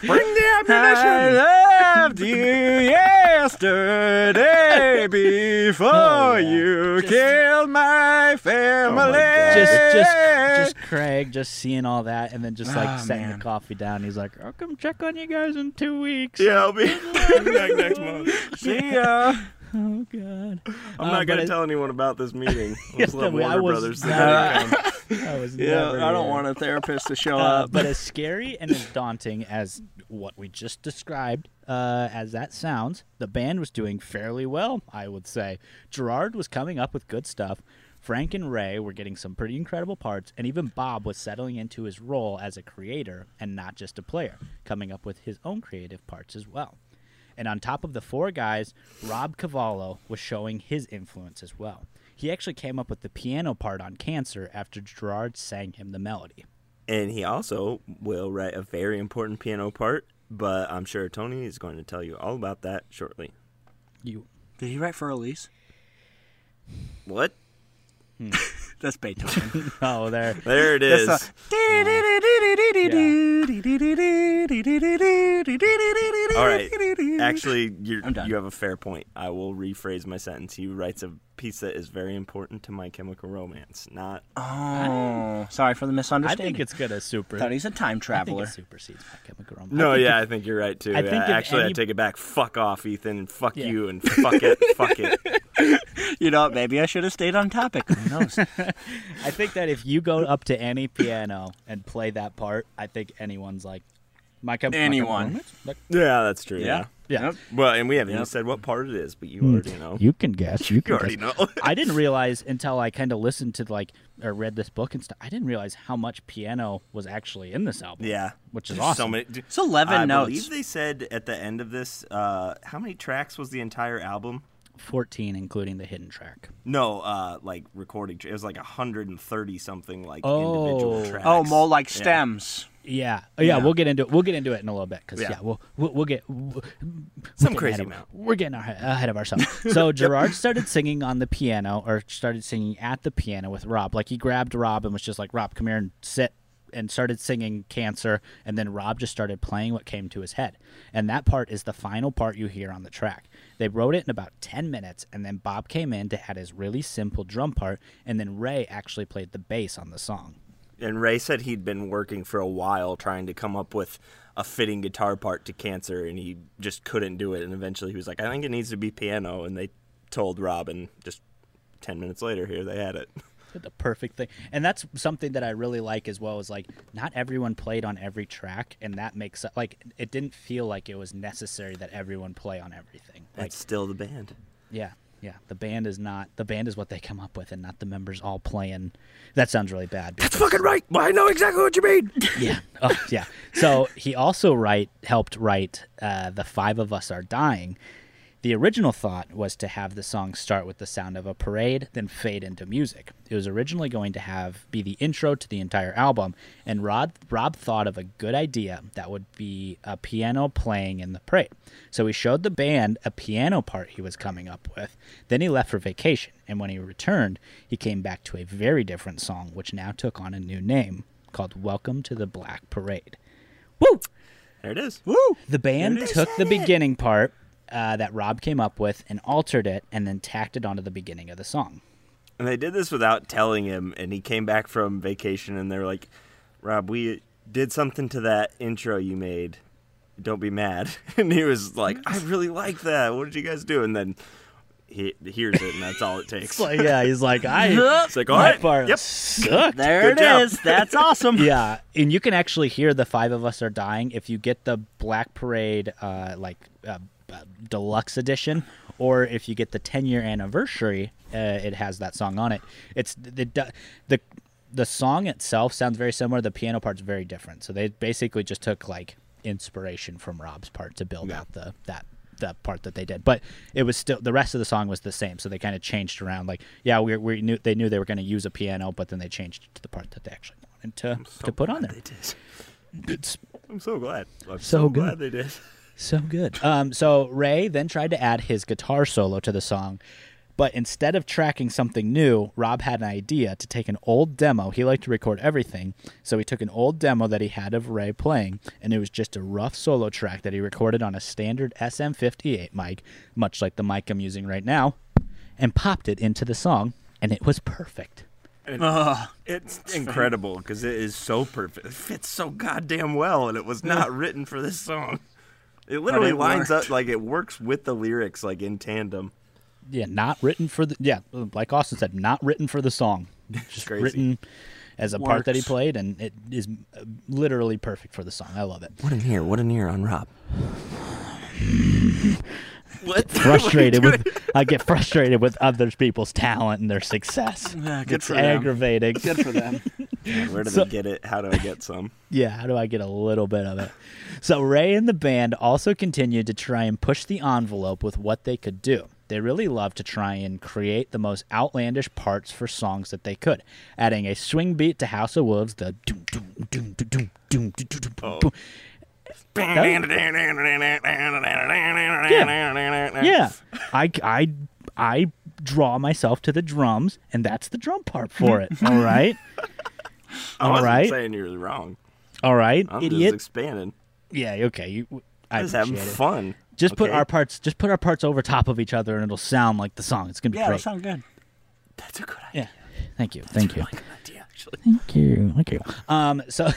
Bring the ammunition. I loved you yesterday before oh, yeah. you just, killed my family. Oh my just, just, just Craig, just seeing all that, and then just like oh, setting man. the coffee down. He's like, "I'll come check on you guys in two weeks." Yeah, I'll be back next month. See ya. Oh God. I'm um, not gonna I, tell anyone about this meeting. Let's let Warner was, Brothers uh, I was yeah, never I don't here. want a therapist to show uh, up. But as scary and as daunting as what we just described, uh, as that sounds, the band was doing fairly well, I would say. Gerard was coming up with good stuff. Frank and Ray were getting some pretty incredible parts, and even Bob was settling into his role as a creator and not just a player, coming up with his own creative parts as well. And on top of the four guys, Rob Cavallo was showing his influence as well. He actually came up with the piano part on Cancer after Gerard sang him the melody. And he also will write a very important piano part, but I'm sure Tony is going to tell you all about that shortly. You Did he write for Elise? What? Hmm. That's Beethoven. Oh, there. There it is. That's a... yeah. All right. Actually, you're, you have a fair point. I will rephrase my sentence. He writes a piece that is very important to My Chemical Romance. Not. Oh, sorry for the misunderstanding. I think it's gonna super. Thought he's a time traveler. I think it supersedes My Chemical Romance. No, I yeah, if, I think you're right too. I yeah, think actually, any... I take it back. Fuck off, Ethan. Fuck yeah. you, and fuck it. Fuck it. You know, maybe I should have stayed on topic. Who knows? I think that if you go up to any piano and play that part, I think anyone's like. My com- Anyone. My like, yeah, that's true. Yeah. yeah. Yep. Well, and we haven't yep. even said what part it is, but you already know. You can guess. You, you can already guess. know. I didn't realize until I kind of listened to, like, or read this book and stuff, I didn't realize how much piano was actually in this album. Yeah. Which is There's awesome. So many, it's eleven I notes. I believe they said at the end of this, uh, how many tracks was the entire album? fourteen, including the hidden track. No, uh, like recording. It was like one hundred thirty something, like oh. individual tracks. Oh, more like stems. Yeah. Yeah. Oh, yeah, yeah, we'll get into it. We'll get into it in a little bit because yeah. yeah, we'll, we'll we'll get we'll, some crazy amount. We're getting our, ahead of ourselves. So Gerard started singing on the piano, or started singing at the piano with Rob. Like he grabbed Rob and was just like, "Rob, come here and sit," and started singing "Cancer." And then Rob just started playing what came to his head. And that part is the final part you hear on the track. They wrote it in about ten minutes, and then Bob came in to add his really simple drum part, and then Ray actually played the bass on the song. And Ray said he'd been working for a while trying to come up with a fitting guitar part to Cancer, and he just couldn't do it. And eventually he was like, I think it needs to be piano. And they told Rob, and just ten minutes later here they had it. The perfect thing. And that's something that I really like as well, is like not everyone played on every track, and that makes it, like, it didn't feel like it was necessary that everyone play on everything. Like, it's still the band. Yeah. Yeah, the band is not the band is what they come up with, and not the members all playing. That sounds really bad. Because, that's fucking right. Well, I know exactly what you mean. Yeah, oh, yeah. So he also write helped write uh, "The Five of Us Are Dying." The original thought was to have the song start with the sound of a parade, then fade into music. It was originally going to have be the intro to the entire album, and Rob, Rob thought of a good idea that would be a piano playing in the parade. So he showed the band a piano part he was coming up with. Then he left for vacation, and when he returned, he came back to a very different song, which now took on a new name called Welcome to the Black Parade. Woo! There it is. Woo! The band took the beginning part Uh, that Rob came up with and altered it, and then tacked it onto the beginning of the song. And they did this without telling him, and he came back from vacation, and they were like, Rob, we did something to that intro you made. Don't be mad. And he was like, I really like that. What did you guys do? And then he hears it, and that's all it takes. Like, yeah, he's like, I it's like, all right, part yep. sucked. There Good it job. Is. That's awesome. Yeah, and you can actually hear The Five of Us Are Dying if you get the Black Parade, uh, like, uh, Uh, deluxe edition, or if you get the ten year anniversary, uh, it has that song on it. It's the the the song itself sounds very similar. The piano part's very different. So they basically just took like inspiration from Rob's part to build yeah. out the that the part that they did. But it was still the rest of the song was the same. So they kind of changed around. Like yeah, we we knew they knew they were going to use a piano, but then they changed it to the part that they actually wanted to so to put on there. It's, I'm so glad. I'm so, so glad they did. So good. Um, so Ray then tried to add his guitar solo to the song, but instead of tracking something new, Rob had an idea to take an old demo. He liked to record everything, so he took an old demo that he had of Ray playing, and it was just a rough solo track that he recorded on a standard S M fifty-eight mic, much like the mic I'm using right now, and popped it into the song, and it was perfect. It, uh, it's incredible because it is so perfect. It fits so goddamn well, and it was not written for this song. It literally it lines worked. Up, like, it works with the lyrics, like, in tandem. Yeah, not written for the, yeah, like Austin said, not written for the song. Just crazy. Written as a works. Part that he played, and it is literally perfect for the song. I love it. What an ear, what an ear on Rob. What? Get frustrated with, I get frustrated with other people's talent and their success. Yeah, good it's for aggravating. Them. Good for them. Yeah, where do so, they get it? How do I get some? Yeah, how do I get a little bit of it? So Ray and the band also continued to try and push the envelope with what they could do. They really loved to try and create the most outlandish parts for songs that they could, adding a swing beat to House of Wolves, the doom, doom, doom, doom, doom, doom, doom, oh. doom. Yeah. yeah. I, I, I draw myself to the drums, and that's the drum part for it. All right. I All wasn't right. saying you were wrong. All right, I'm idiot. Just expanding. Yeah, okay. You, I was having it. fun. Just okay. put our parts. Just put our parts over top of each other, and it'll sound like the song. It's gonna be yeah, great. Yeah, it'll sound good. That's a good idea. Yeah. Thank you. That's Thank really you. Good idea, actually. Thank you. Thank you. Um. So,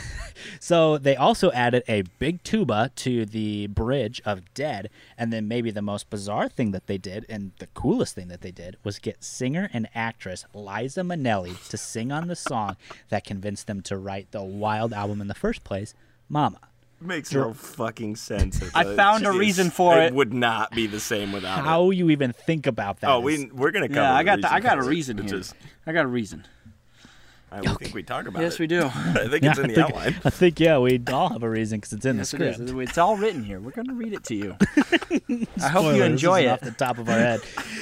so they also added a big tuba to the bridge of Dead, and then maybe the most bizarre thing that they did, and the coolest thing that they did, was get singer and actress Liza Minnelli to sing on the song that convinced them to write the wild album in the first place, Mama. Makes no fucking sense. I found a reason for it. It would not be the same without it. How you even think about that? Oh, we we're gonna cover. Yeah, I got I got a reason here. I got a reason. I don't think we talk about it. Yes, we do. I think it's in the outline. I think yeah, we all have a reason because it's in the script. It is. It's all written here. We're gonna read it to you. I hope you enjoy it. Off the top of our head.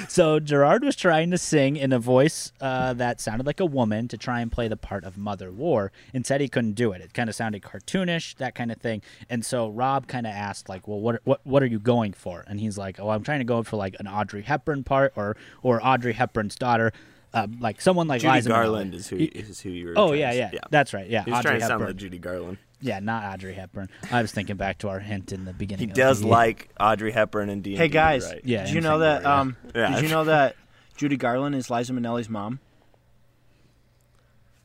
So Gerard was trying to sing in a voice uh, that sounded like a woman to try and play the part of Mother War, and said he couldn't do it. It kind of sounded cartoonish, that kind of thing. And so Rob kind of asked, like, "Well, what what what are you going for?" And he's like, "Oh, I'm trying to go for like an Audrey Hepburn part, or or Audrey Hepburn's daughter." Uh, like someone like Judy Liza Garland Minnelli. is who is who you were. Oh yeah, yeah, yeah, that's right. Yeah, he's Audrey trying to Hepburn. sound like Judy Garland. Yeah, not Audrey Hepburn. I was thinking back to our hint in the beginning. He of does the like Audrey Hepburn and D and D. Hey guys, right. yeah, did you know that? Right. Um, yeah. Did you know that Judy Garland is Liza Minnelli's mom?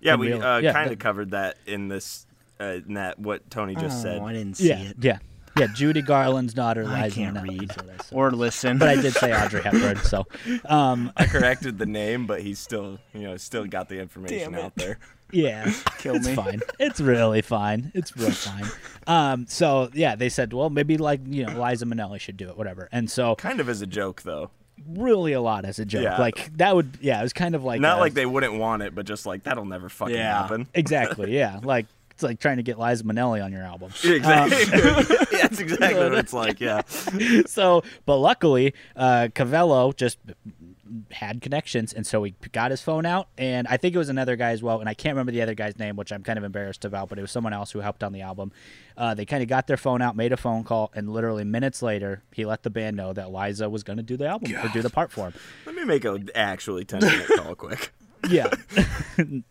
Yeah, we uh, yeah, kind of covered that in this uh, in that what Tony just oh, said. I didn't see yeah, it. Yeah. Yeah, Judy Garland's daughter, Liza Minnelli. I can't read or listen. But I did say Audrey Hepburn, so. Um, I corrected the name, but he's still, you know, still got the information out there. Yeah. Kill me. It's fine. It's really fine. It's real fine. Um, so, yeah, they said, well, maybe, like, you know, Liza Minnelli should do it, whatever. And so. Kind of as a joke, though. Really a lot as a joke. Yeah. Like, that would, yeah, it was kind of like. Not a, like they wouldn't want it, but just like, that'll never fucking yeah. happen. Exactly, yeah. Like. It's like trying to get Liza Minnelli on your album. Exactly. Um, yeah, that's exactly what it's like, yeah. So, but luckily, uh, Cavallo just had connections, and so he got his phone out, and I think it was another guy as well, and I can't remember the other guy's name, which I'm kind of embarrassed about, but it was someone else who helped on the album. Uh, they kind of got their phone out, made a phone call, and literally minutes later, he let the band know that Liza was going to do the album God. or do the part for him. Let me make an actually ten-minute call quick. Yeah,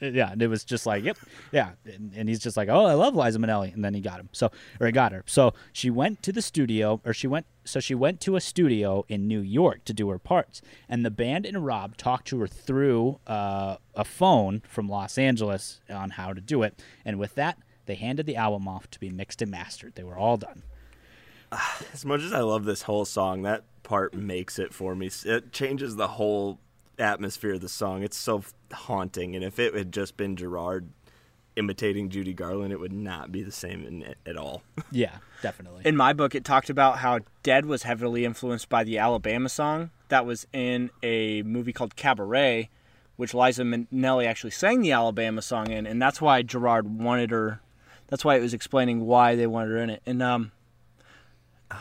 yeah, and it was just like, yep, yeah, and, and he's just like, oh, I love Liza Minnelli, and then he got him, so or he got her. So she went to the studio, or she went, so she went to a studio in New York to do her parts, and the band and Rob talked to her through uh, a phone from Los Angeles on how to do it, and with that, they handed the album off to be mixed and mastered. They were all done. As much as I love this whole song, that part makes it for me. It changes the whole atmosphere of the song. It's so haunting, and if it had just been Gerard imitating Judy Garland, it would not be the same in it at all. Yeah, definitely. In my book, it talked about how Dead was heavily influenced by the Alabama song that was in a movie called Cabaret, which Liza Minnelli actually sang the Alabama song in, and that's why Gerard wanted her. That's why it was explaining why they wanted her in it. And um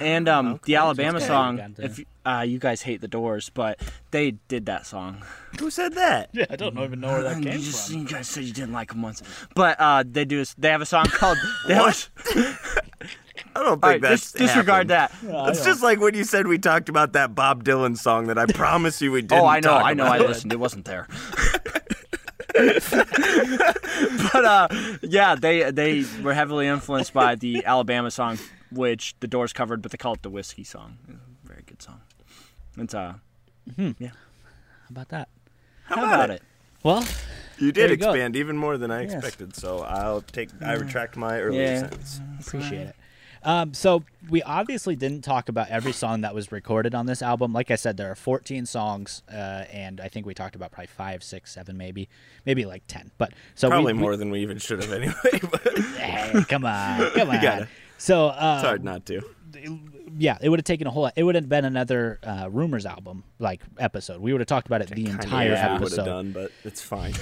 And um, okay. the Alabama song, if uh, you guys hate the Doors, but they did that song. Who said that? Yeah, I don't even know where that came you just, from. You guys said you didn't like them once, but uh, they do. They have a song called. They what? Have a, I don't think right, that's dis- disregard that. Yeah, it's just like when you said we talked about that Bob Dylan song that I promise you we didn't. Oh, I know, talk I know, about. I listened. It wasn't there. But uh, yeah, they they were heavily influenced by the Alabama song, which the Doors covered, but they call it the Whiskey Song. It's a very good song. It's uh, mm-hmm. yeah. How about that? How, How about, about it? it? Well, you did you expand go. even more than I yes. expected, so I'll take. I retract my earlier yeah. sentence. Appreciate it. Um, so we obviously didn't talk about every song that was recorded on this album. Like I said, there are fourteen sonsongs, uh, and I think we talked about probably five, six, seven, maybe, maybe like ten. But so probably we, more we, than we even should have anyway. But. Hey, come on, come on. You gotta. So uh, it's hard not to. Yeah, it would have taken a whole lot. It would have been another uh, Rumors album like episode. We would have talked about it the entire yeah, episode. Would have done, but it's fine.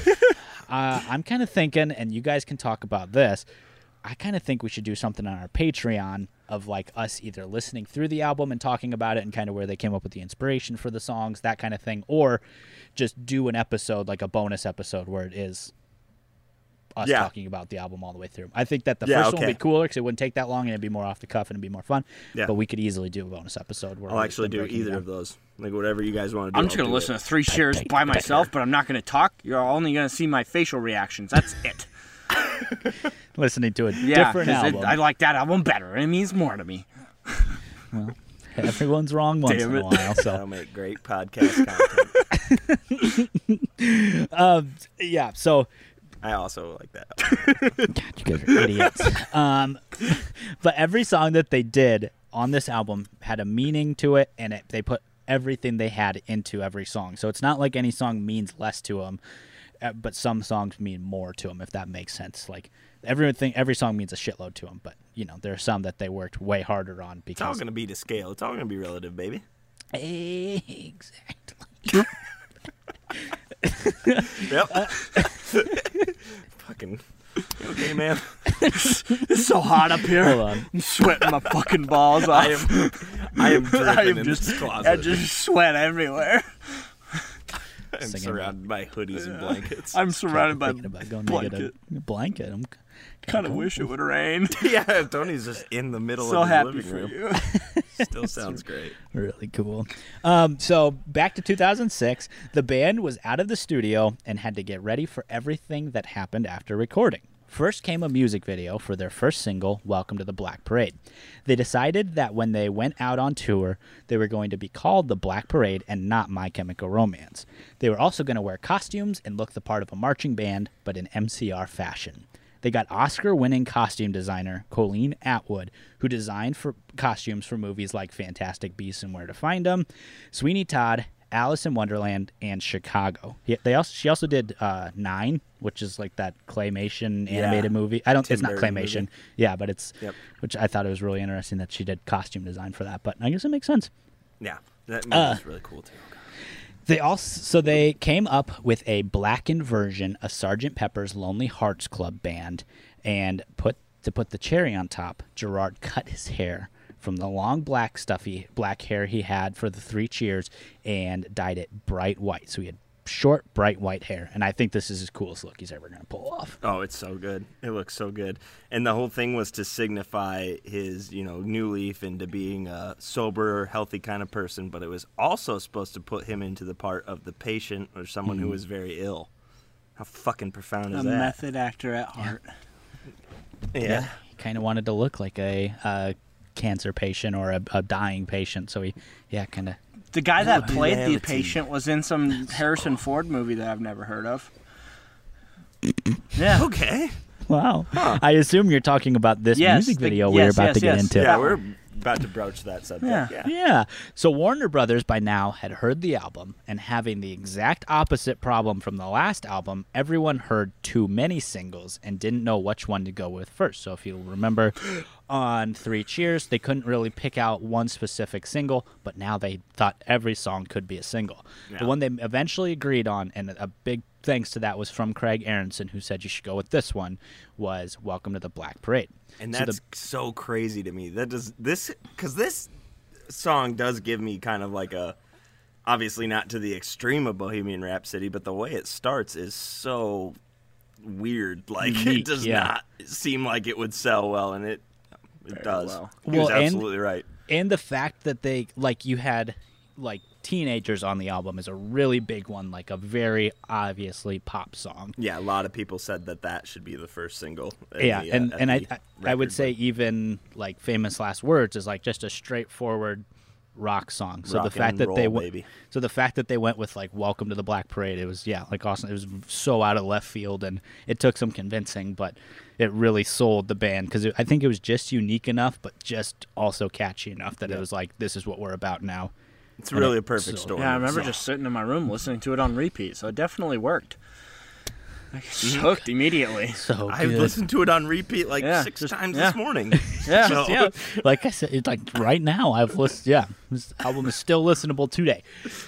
uh, I'm kind of thinking, and you guys can talk about this. I kind of think we should do something on our Patreon of like us either listening through the album and talking about it and kind of where they came up with the inspiration for the songs, that kind of thing, or just do an episode like a bonus episode where it is us yeah. talking about the album all the way through. I think that the yeah, first okay. one would be cooler because it wouldn't take that long and it'd be more off the cuff and it'd be more fun. Yeah. But we could easily do a bonus episode. Where I'll actually do either of those, like whatever you guys want to do. I'm just going to listen it. to Three Cheers by, by, by myself, but I'm not going to talk. You're only going to see my facial reactions. That's it. Listening to a yeah, different album. It, I like that album better. It means more to me. Well, everyone's wrong once Damn in a while. So. That'll make great podcast content. uh, yeah, so... I also like that. God, you guys are idiots. Um, but every song that they did on this album had a meaning to it, and it, they put everything they had into every song. So it's not like any song means less to them, but some songs mean more to them, if that makes sense. Like everything, every song means a shitload to them, but you know there are some that they worked way harder on. Because it's all gonna be to scale. It's all gonna be relative, baby. Exactly. Yep. Uh, fucking okay, man. It's so hot up here. Hold on. I'm sweating my fucking balls off. I am, I am dripping I am in just, this closet. I just sweat everywhere. I'm surrounded by hoodies and blankets. I'm surrounded by blanket. A blanket. I'm kind of wish it would rain. Yeah, Tony's just in the middle so of his living room. So happy for you. Still sounds great. Really cool. Um, so back to two thousand six, the band was out of the studio and had to get ready for everything that happened after recording. First came a music video for their first single, Welcome to the Black Parade. They decided that when they went out on tour, they were going to be called the Black Parade and not My Chemical Romance. They were also going to wear costumes and look the part of a marching band, but in M C R fashion. They got Oscar-winning costume designer Colleen Atwood, who designed for costumes for movies like Fantastic Beasts and Where to Find Them, Sweeney Todd, Alice in Wonderland, and Chicago. He, they also she also did uh, Nine, which is like that claymation animated yeah. movie. I don't. Tim it's not Burton claymation. Movie. Yeah, but it's yep. which I thought it was really interesting that she did costume design for that. But I guess it makes sense. Yeah, that movie uh, is really cool too. Oh, they also so they came up with a blackened version of Sergeant Pepper's Lonely Hearts Club Band, and put to put the cherry on top, Gerard cut his hair from the long black stuffy black hair he had for the Three Cheers and dyed it bright white. So he had short, bright white hair. And I think this is his coolest look he's ever going to pull off. Oh, it's so good. It looks so good. And the whole thing was to signify his, you know, new leaf into being a sober, healthy kind of person. But it was also supposed to put him into the part of the patient or someone mm-hmm. who was very ill. How fucking profound a is that? A method actor at heart. Yeah. yeah. yeah he kind of wanted to look like a... Uh, cancer patient or a, a dying patient, so he yeah kind of the guy that played reality. The patient was in some That's Harrison cool. Ford movie that I've never heard of. Yeah, okay, wow, huh. I assume you're talking about this yes, music video the, we're yes, about yes, to get yes. into. Yeah, we're about to broach that subject. Yeah. yeah yeah so Warner Brothers by now had heard the album, and having the exact opposite problem from the last album, everyone heard too many singles and didn't know which one to go with first. So if you remember on Three Cheers, they couldn't really pick out one specific single, but now they thought every song could be a single. Yeah. The one they eventually agreed on, and a big thanks to that was from Craig Aronson, who said you should go with this one, was Welcome to the Black Parade. And that's so, the, so crazy to me. That does this because this song does give me kind of like a, obviously not to the extreme of Bohemian Rhapsody, but the way it starts is so weird. Like unique, it does yeah. not seem like it would sell well, and it it Very does. Well, he well was absolutely and, right. And the fact that they like you had like. Teenagers on the album is a really big one, like a very obviously pop song. Yeah, a lot of people said that that should be the first single. Yeah, the, and, uh, and I I, I would say even like Famous Last Words is like just a straightforward rock song. So rock the fact that roll, they went, so the fact that they went with like Welcome to the Black Parade, it was yeah, like awesome. It was so out of left field, and it took some convincing, but it really sold the band because I think it was just unique enough, but just also catchy enough that yeah. it was like this is what we're about now. It's and really it, a perfect so, story. Yeah, I remember so. just sitting in my room listening to it on repeat, so it definitely worked. I was hooked immediately. So I listened to it on repeat like yeah, six just, times yeah. this morning. yeah, so. yeah, like I said, it's like right now I've listened. Yeah, this album is still listenable today.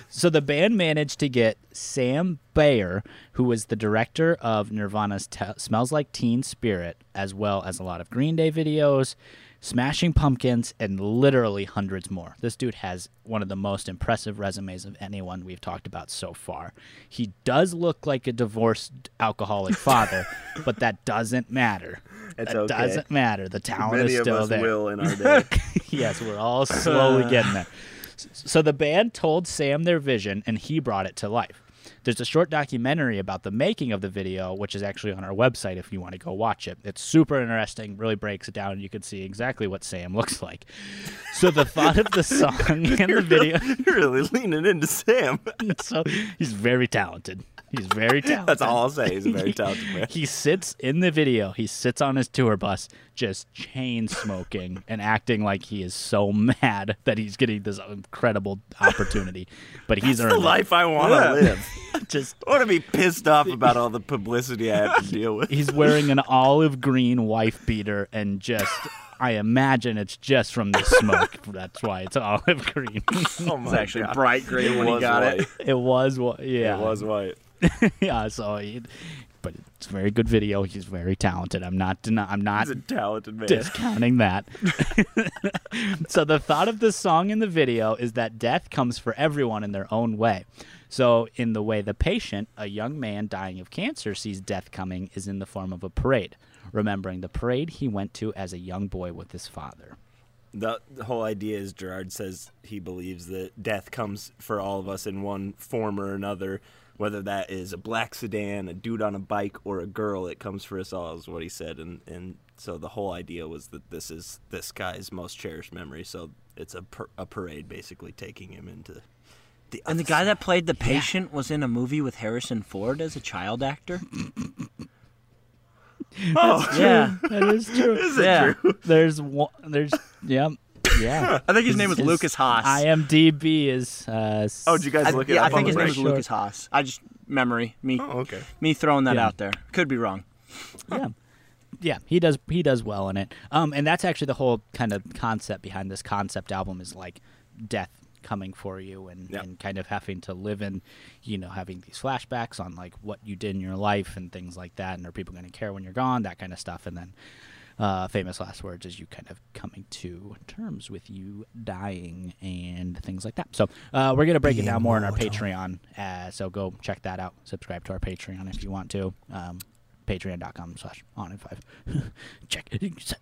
So the band managed to get Sam Bayer, who was the director of Nirvana's T- "Smells Like Teen Spirit," as well as a lot of Green Day videos, Smashing Pumpkins, and literally hundreds more. This dude has one of the most impressive resumes of anyone we've talked about so far. He does look like a divorced alcoholic father, but that doesn't matter. It's that okay. doesn't matter. The talent Many is still of us there. Will in our day. Yes, we're all slowly getting there. So the band told Sam their vision, and he brought it to life. There's a short documentary about the making of the video, which is actually on our website if you want to go watch it. It's super interesting, really breaks it down, and you can see exactly what Sam looks like. So the thought of the song and the video... Really, you're really leaning into Sam. So he's very talented. He's very talented. That's all I'll say. He's a very talented man. He sits in the video. He sits on his tour bus just chain smoking and acting like he is so mad that he's getting this incredible opportunity. But he's That's earned the life it. I want to yeah. live. Just, I want to be pissed off about all the publicity I have to deal with. He's wearing an olive green wife beater and just... I imagine it's just from the smoke. That's why it's olive green. Oh my it's actually God. bright green it when he got white. it. It was white. Yeah. It was white. yeah, so he, but it's a very good video. He's very talented. I'm not deni- I'm not He's a talented man. discounting that. So the thought of the song in the video is that death comes for everyone in their own way. So in the way the patient, a young man dying of cancer, sees death coming is in the form of a parade, remembering the parade he went to as a young boy with his father. The, the whole idea is Gerard says he believes that death comes for all of us in one form or another. Whether that is a black sedan, a dude on a bike, or a girl, it comes for us all, is what he said. And, and so the whole idea was that this is this guy's most cherished memory. So it's a par- a parade basically taking him into the... And the guy that played the patient yeah. was in a movie with Harrison Ford as a child actor? Oh, true. Yeah, that is true. Is it yeah. true? There's one, there's, yeah. Yeah, I think his, his name is his Lucas Haas. IMDb is. Uh, oh, did you guys look I, it yeah, up? Yeah, I think his name is sure. Lucas Haas. I just memory me. Oh, okay. Me throwing that yeah. out there. Could be wrong. Yeah, yeah. He does. He does well in it. Um, and that's actually the whole kind of concept behind this concept album is like death coming for you and, yep. and kind of having to live in, you know, having these flashbacks on like what you did in your life and things like that, and are people going to care when you're gone? That kind of stuff, and then. Uh, famous last words is you kind of coming to terms with you dying and things like that. So uh, we're going to break it down more on our Patreon. Uh, so go check that out. Subscribe to our Patreon if you want to. Um, Patreon.com slash on in five. Check it.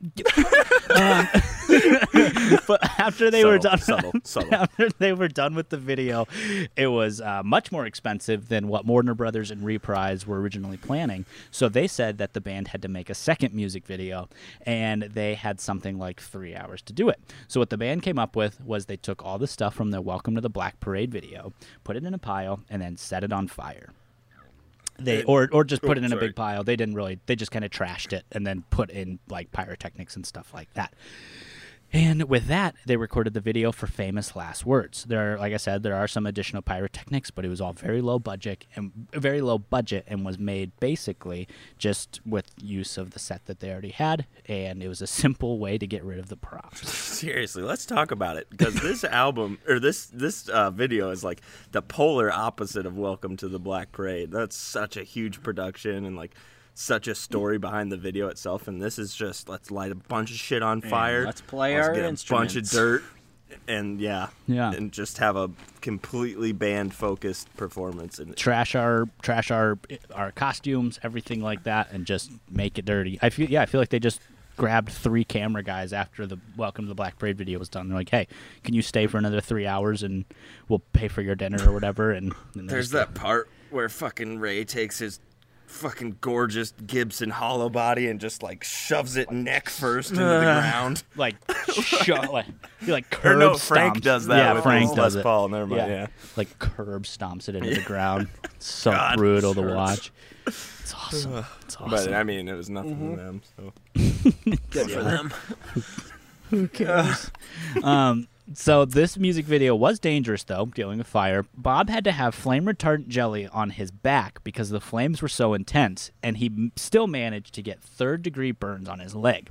um, but after they subtle, were done, subtle, subtle. after they were done with the video, it was uh, much more expensive than what Warner Brothers and Reprise were originally planning. So they said that the band had to make a second music video, and they had something like three hours to do it. So what the band came up with was they took all the stuff from the Welcome to the Black Parade video, put it in a pile, and then set it on fire. They or or just put oh, it in sorry. a big pile. They didn't really. They just kind of trashed it and then put in like pyrotechnics and stuff like that. And with that, they recorded the video for Famous Last Words. There, like I said, there are some additional pyrotechnics, but it was all very low budget and very low budget, and was made basically just with use of the set that they already had, and it was a simple way to get rid of the props. Seriously, let's talk about it because this album or this this uh, video is like the polar opposite of Welcome to the Black Parade. That's such a huge production and like. Such a story behind the video itself, and this is just let's light a bunch of shit on fire. And let's play let's our get a instruments. bunch of dirt, and yeah, yeah, and just have a completely band focused performance and trash our trash our our costumes, everything like that, and just make it dirty. I feel yeah, I feel like they just grabbed three camera guys after the Welcome to the Black Parade video was done. They're like, hey, can you stay for another three hours and we'll pay for your dinner or whatever? And, and there's that part where fucking Ray takes his. Fucking gorgeous Gibson hollow body and just like shoves it neck first into uh, the ground. Like, sho- like, he, like curb or no, Frank stomps. does that. Yeah, with Frank does it. Paul, never mind. Yeah. yeah, like curb stomps it into yeah. the ground. It's so God, brutal it to watch. It's awesome. It's awesome. But I mean, it was nothing mm-hmm. to them. So good for them. Who cares? um. So this music video was dangerous, though, dealing with fire. Bob had to have flame retardant jelly on his back because the flames were so intense, and he m- still managed to get third-degree burns on his leg.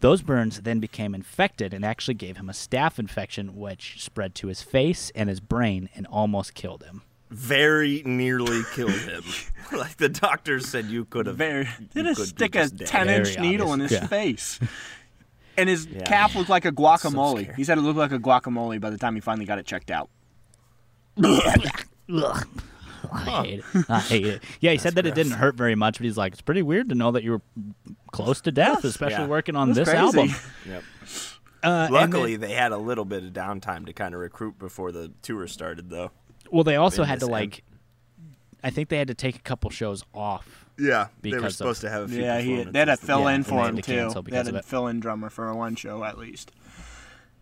Those burns then became infected and actually gave him a staph infection, which spread to his face and his brain and almost killed him. Very nearly killed him. Like the doctors said you could have. Very, you did could stick a ten-inch needle in his yeah. face. And his yeah. calf looked like a guacamole. So he said it looked like a guacamole by the time he finally got it checked out. I hate it. I hate it. Yeah, he That's said that gross. It didn't hurt very much, but he's like, it's pretty weird to know that you were close to death, especially yeah. working on That's this crazy. album. Yep. Uh, Luckily, then, they had a little bit of downtime to kind of recruit before the tour started, though. Well, they also had to, end. like... I think they had to take a couple shows off. Yeah, because they were supposed of, to have a few. Yeah, he had, they had a fill-in yeah, for him too. They had a fill-in drummer for one show at least.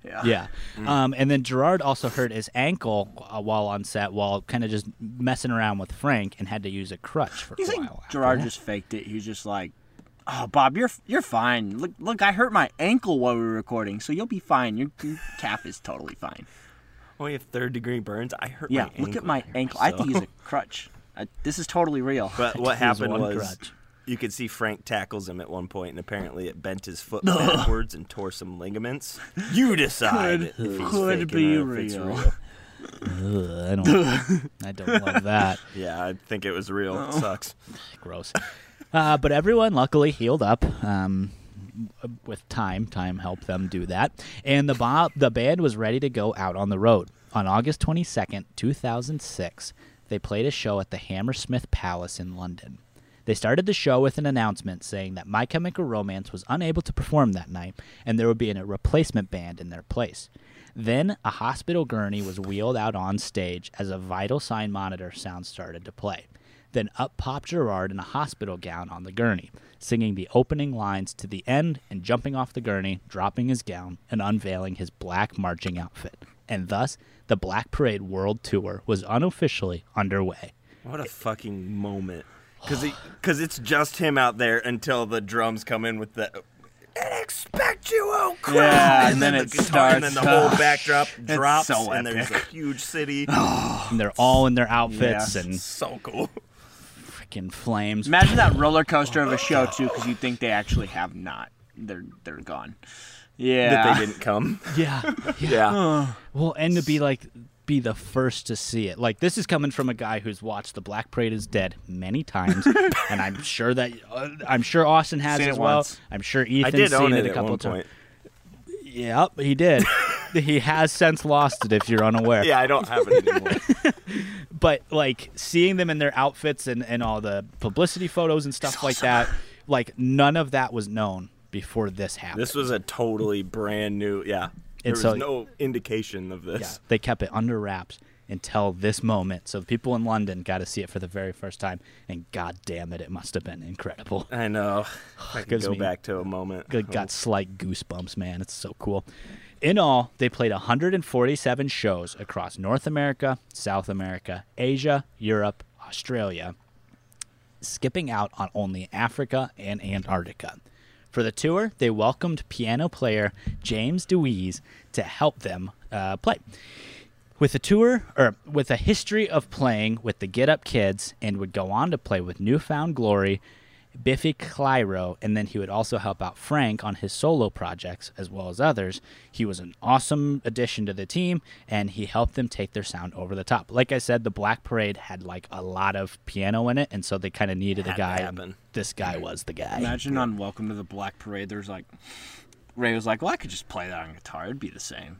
Yeah. Yeah. Mm-hmm. Um, and then Gerard also hurt his ankle uh, while on set, while kind of just messing around with Frank, and had to use a crutch for you a think while. Gerard just faked it. He was just like, "Oh, Bob, you're you're fine. Look, look, I hurt my ankle while we were recording, so you'll be fine. Your, your calf is totally fine." Well, you have third-degree burns. I hurt yeah, my ankle. Yeah, look at my ankle. So. I have to use a crutch. I, this is totally real. But what happened was crutch. You could see Frank tackles him at one point, and apparently it bent his foot backwards and tore some ligaments. You decide could, if he's could faking be or if it's real. Ugh, I don't. I don't love that. Yeah, I think it was real. No. It sucks. Gross. Uh, but everyone luckily healed up. Um, with time, time helped them do that. And the Bob, the band was ready to go out on the road. On August twenty-second, two thousand six, they played a show at the Hammersmith Palace in London. They started the show with an announcement saying that My Chemical Romance was unable to perform that night, and there would be a replacement band in their place. Then a hospital gurney was wheeled out on stage as a vital sign monitor sound started to play. Then up popped Gerard in a hospital gown on the gurney, singing the opening lines to the end and jumping off the gurney, dropping his gown, and unveiling his black marching outfit. And thus, the Black Parade World Tour was unofficially underway. What a it, fucking moment. Because it's just him out there until the drums come in with the... And expect you, oh crap! Yeah, and, and then, then it the guitar, starts, and then the whole oh, backdrop drops, so and there's a huge city. And they're all in their outfits. Yeah. and so cool. In flames. Imagine that roller coaster of a show too, because you think they actually have not. They're they're gone. Yeah, that they didn't come. Yeah, yeah. yeah. Well, and to be like be the first to see it. Like this is coming from a guy who's watched The Black Parade is Dead many times, and I'm sure that uh, I'm sure Austin has seen as well. Once. I'm sure Ethan's seen it, it a couple times. Yep, he did. He has since lost it, if you're unaware. Yeah, I don't have it anymore. But, like, seeing them in their outfits and, and all the publicity photos and stuff so like sorry. that, like, none of that was known before this happened. This was a totally brand new, yeah. There and was so, no indication of this. Yeah, they kept it under wraps until this moment. So the people in London got to see it for the very first time, and God damn it, it must have been incredible. I know. I could go me, back to a moment. Good, got oh. slight goosebumps, man. It's so cool. In all, they played one hundred forty-seven shows across North America, South America, Asia, Europe, Australia, skipping out on only Africa and Antarctica. For the tour, they welcomed piano player James DeWeese to help them uh, play. With a tour, or with a history of playing with the Get Up Kids, and would go on to play with Newfound Glory, Biffy Clyro, and then he would also help out Frank on his solo projects as well as others. He was an awesome addition to the team, and he helped them take their sound over the top. Like I said, the Black Parade had like a lot of piano in it, and so they kind of needed a guy. This guy was the guy. Imagine on Welcome to the Black Parade, there's like Ray was like, "Well, I could just play that on guitar; it'd be the same."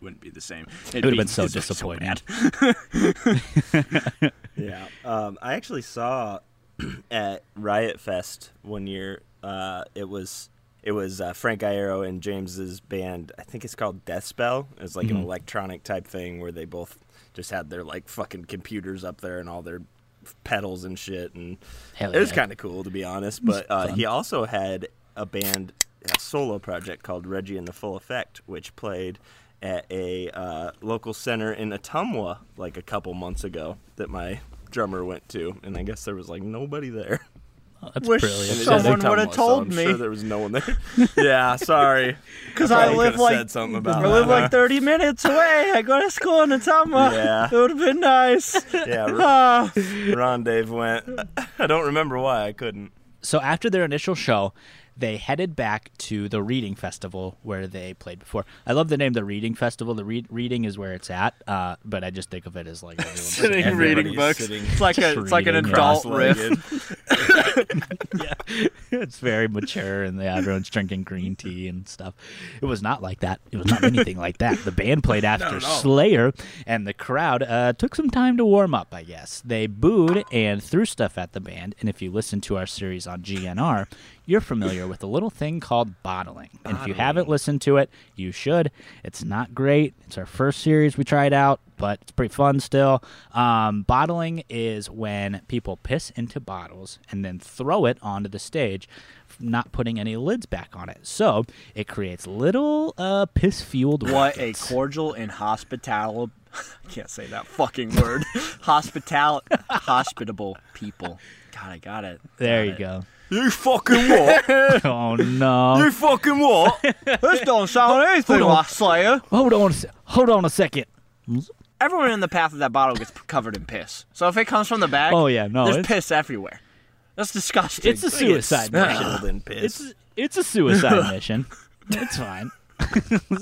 It wouldn't be the same. It'd it would have been so disappointing. So yeah, um, I actually saw. At Riot Fest one year, uh, it was it was uh, Frank Iero and James's band. I think it's called Deathspell. It was like mm-hmm. an electronic type thing where they both just had their like fucking computers up there and all their pedals and shit. And Hell it was yeah. kind of cool to be honest. But uh, he also had a band, a solo project called Reggie and the Full Effect, which played at a uh, local center in Ottumwa like a couple months ago. That my drummer went to, and I guess there was like nobody there. Oh, that's Wish brilliant. Someone would have told so me. I'm sure there was no one there. Yeah, sorry. Because I, I live like said something about I live that, like huh? thirty minutes away. I go to school in Ottumwa. Yeah, it would have been nice. Yeah, Ron Dave went. I don't remember why I couldn't. So after their initial show, they headed back to the Reading Festival where they played before. I love the name, the Reading Festival. The re- Reading is where it's at, uh, but I just think of it as like sitting reading books. Sitting, it's like a, it's like an adult riff. Yeah, it's very mature, and yeah, everyone's drinking green tea and stuff. It was not like that. It was not anything like that. The band played after Slayer, and the crowd uh, took some time to warm up. I guess they booed and threw stuff at the band. And if you listen to our series on G N R, you're familiar with a little thing called bottling. bottling. And if you haven't listened to it, you should. It's not great. It's our first series we tried out. but it's pretty fun still. Um, bottling is when people piss into bottles and then throw it onto the stage, not putting any lids back on it. So it creates little uh, piss-fueled What rockets. A cordial and hospitable... I can't say that fucking word. Hospital, hospitable people. God, I got it. There got you it. Go. You fucking what? Oh, no. You fucking what? This don't sound anything like Slayer. Hold on, hold on a second. Everyone in the path of that bottle gets covered in piss. So if it comes from the back, oh, yeah, no, there's piss everywhere. That's disgusting. It's a suicide mission. In piss. It's, it's a suicide mission. It's fine.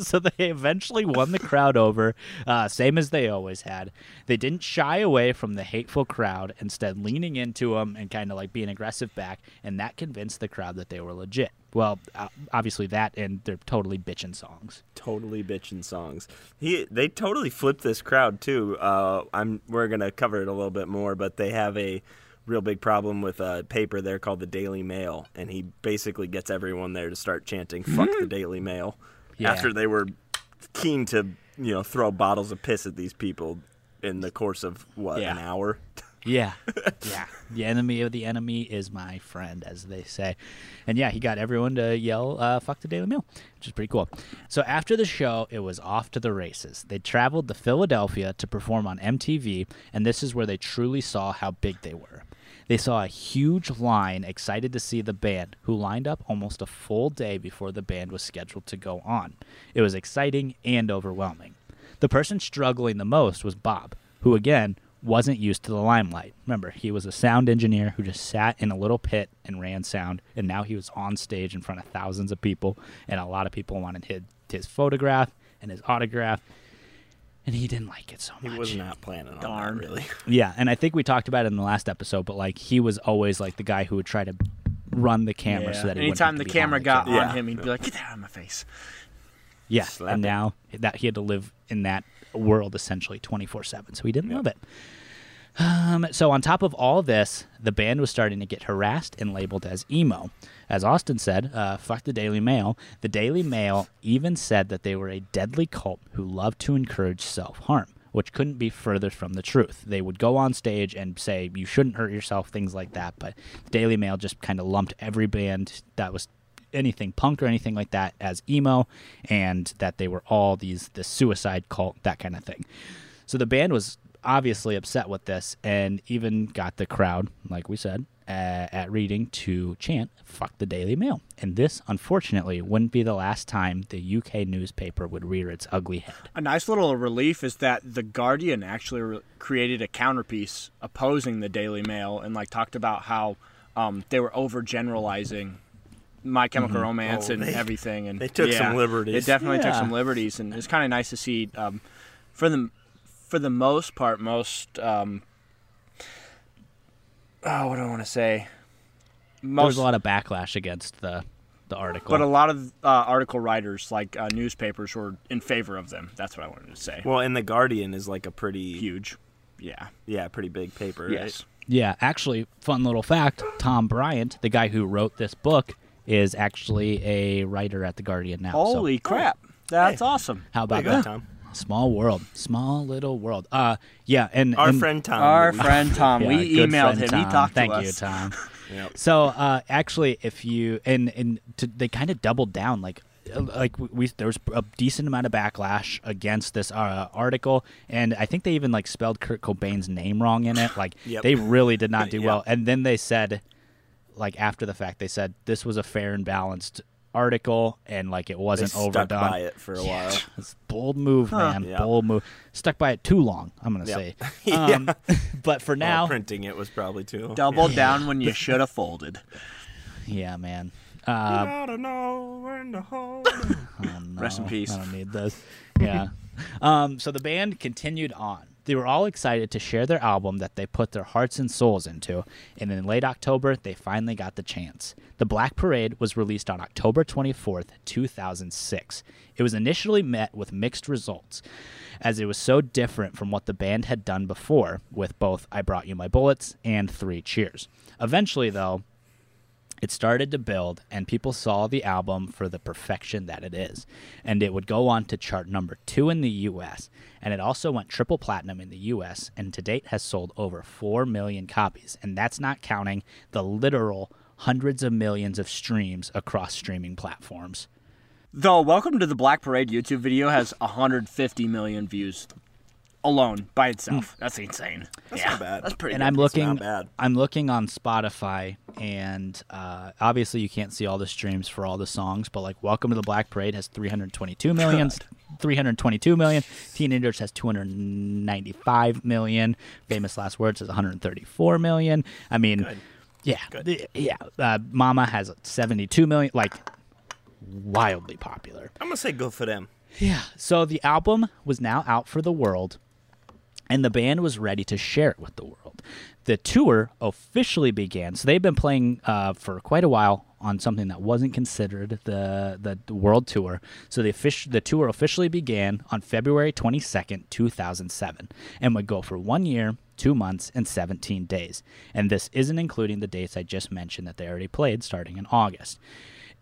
So they eventually won the crowd over, uh, same as they always had. They didn't shy away from the hateful crowd, instead leaning into them and kind of like being aggressive back, and that convinced the crowd that they were legit. Well, uh, obviously that and they're totally bitchin' songs. Totally bitchin' songs. He, they totally flipped this crowd, too. Uh, I'm We're going to cover it a little bit more, but they have a real big problem with a paper there called the Daily Mail, and he basically gets everyone there to start chanting, fuck the Daily Mail. Yeah. After they were keen to, you know, throw bottles of piss at these people in the course of, what, yeah. an hour? Yeah. Yeah. The enemy of the enemy is my friend, as they say. And, yeah, he got everyone to yell, uh, fuck the Daily Mail, which is pretty cool. So after the show, it was off to the races. They traveled to Philadelphia to perform on M T V, and this is where they truly saw how big they were. They saw a huge line excited to see the band, who lined up almost a full day before the band was scheduled to go on. It was exciting and overwhelming. The person struggling the most was Bob, who, again, wasn't used to the limelight. Remember, he was a sound engineer who just sat in a little pit and ran sound, and now he was on stage in front of thousands of people, and a lot of people wanted his, his photograph and his autograph. And he didn't like it so much. He was not planning on Darn. That, really. Yeah, and I think we talked about it in the last episode, but, like, he was always, like, the guy who would try to run the camera yeah. so that he wouldn't have to be on the camera. Anytime the camera got on yeah. him, he'd be like, get that out of my face. Yeah, Slap and it. Now that he had to live in that world, essentially, twenty-four seven, so he didn't yep. love it. Um, so on top of all this, the band was starting to get harassed and labeled as emo. As Austin said, uh, fuck the Daily Mail. The Daily Mail even said that they were a deadly cult who loved to encourage self-harm, which couldn't be further from the truth. They would go on stage and say, you shouldn't hurt yourself, things like that. But the Daily Mail just kind of lumped every band that was anything punk or anything like that as emo, and that they were all these the suicide cult, that kind of thing. So the band was obviously upset with this, and even got the crowd, like we said, uh, at reading to chant, fuck the Daily Mail. And this, unfortunately, wouldn't be the last time the U K newspaper would rear its ugly head. A nice little relief is that The Guardian actually re- created a counterpiece opposing the Daily Mail, and like talked about how um, they were overgeneralizing My Chemical mm-hmm. Romance oh, and they, everything. And they took yeah, some liberties. It definitely yeah. took some liberties, and it's kind of nice to see um, for them. For the most part, most, um, oh, what do I want to say? Most, there was a lot of backlash against the, the article. But a lot of uh, article writers, like uh, newspapers, were in favor of them. That's what I wanted to say. Well, and The Guardian is like a pretty... Huge. Yeah. Yeah, pretty big paper. Yes. Right? Yeah, actually, fun little fact, Tom Bryant, the guy who wrote this book, is actually a writer at The Guardian now. Holy so, crap. Oh, that's hey. Awesome. How about that, Tom? Small world. Small little world. Uh, yeah, and... Our and friend Tom. Our we, friend Tom. Yeah, we emailed him. Tom. He talked Thank to us. Thank you, Tom. Yep. So, uh, actually, if you... And, and to, they kind of doubled down. Like, like we there was a decent amount of backlash against this uh, article, and I think they even, like, spelled Kurt Cobain's name wrong in it. Like, yep. they really did not do yep. well. And then they said, like, after the fact, they said, this was a fair and balanced article, and like it wasn't they overdone. Stuck by it for a yeah. while. It's bold move, huh. man. Yep. Bold move. Stuck by it too long. I'm gonna yep. say. Um, yeah. But for now, well, printing it was probably too long. Double yeah. down when you should have folded. Yeah, man. Uh, you gotta know when to hold. Oh, no. Rest in peace. I don't need this. Yeah. um, so the band continued on. They were all excited to share their album that they put their hearts and souls into, and in late October, they finally got the chance. The Black Parade was released on October twenty-fourth, two thousand six. It was initially met with mixed results, as it was so different from what the band had done before with both I Brought You My Bullets and Three Cheers. Eventually, though, It started to build, and people saw the album for the perfection that it is. And it would go on to chart number two in the U S, and it also went triple platinum in the U S, and to date has sold over four million copies. And that's not counting the literal hundreds of millions of streams across streaming platforms. Though Welcome to the Black Parade YouTube video has one hundred fifty million views alone by itself. That's insane. That's yeah. not bad. That's pretty. And good. I'm looking. Not bad. I'm looking on Spotify, and uh, obviously you can't see all the streams for all the songs, but like Welcome to the Black Parade has three hundred twenty-two million. God. three hundred twenty-two million. Teenagers has two hundred ninety-five million. Famous Last Words has one hundred thirty-four million. I mean, good. yeah, good. yeah. Uh, Mama has seventy-two million. Like, wildly popular. I'm gonna say go for them. Yeah, so the album was now out for the world, and the band was ready to share it with the world. The tour officially began, so they've been playing uh, for quite a while on something that wasn't considered the the, the world tour. So the, offic- the tour officially began on February twenty-second, two thousand seven, and would go for one year, two months, and seventeen days. And this isn't including the dates I just mentioned that they already played starting in August.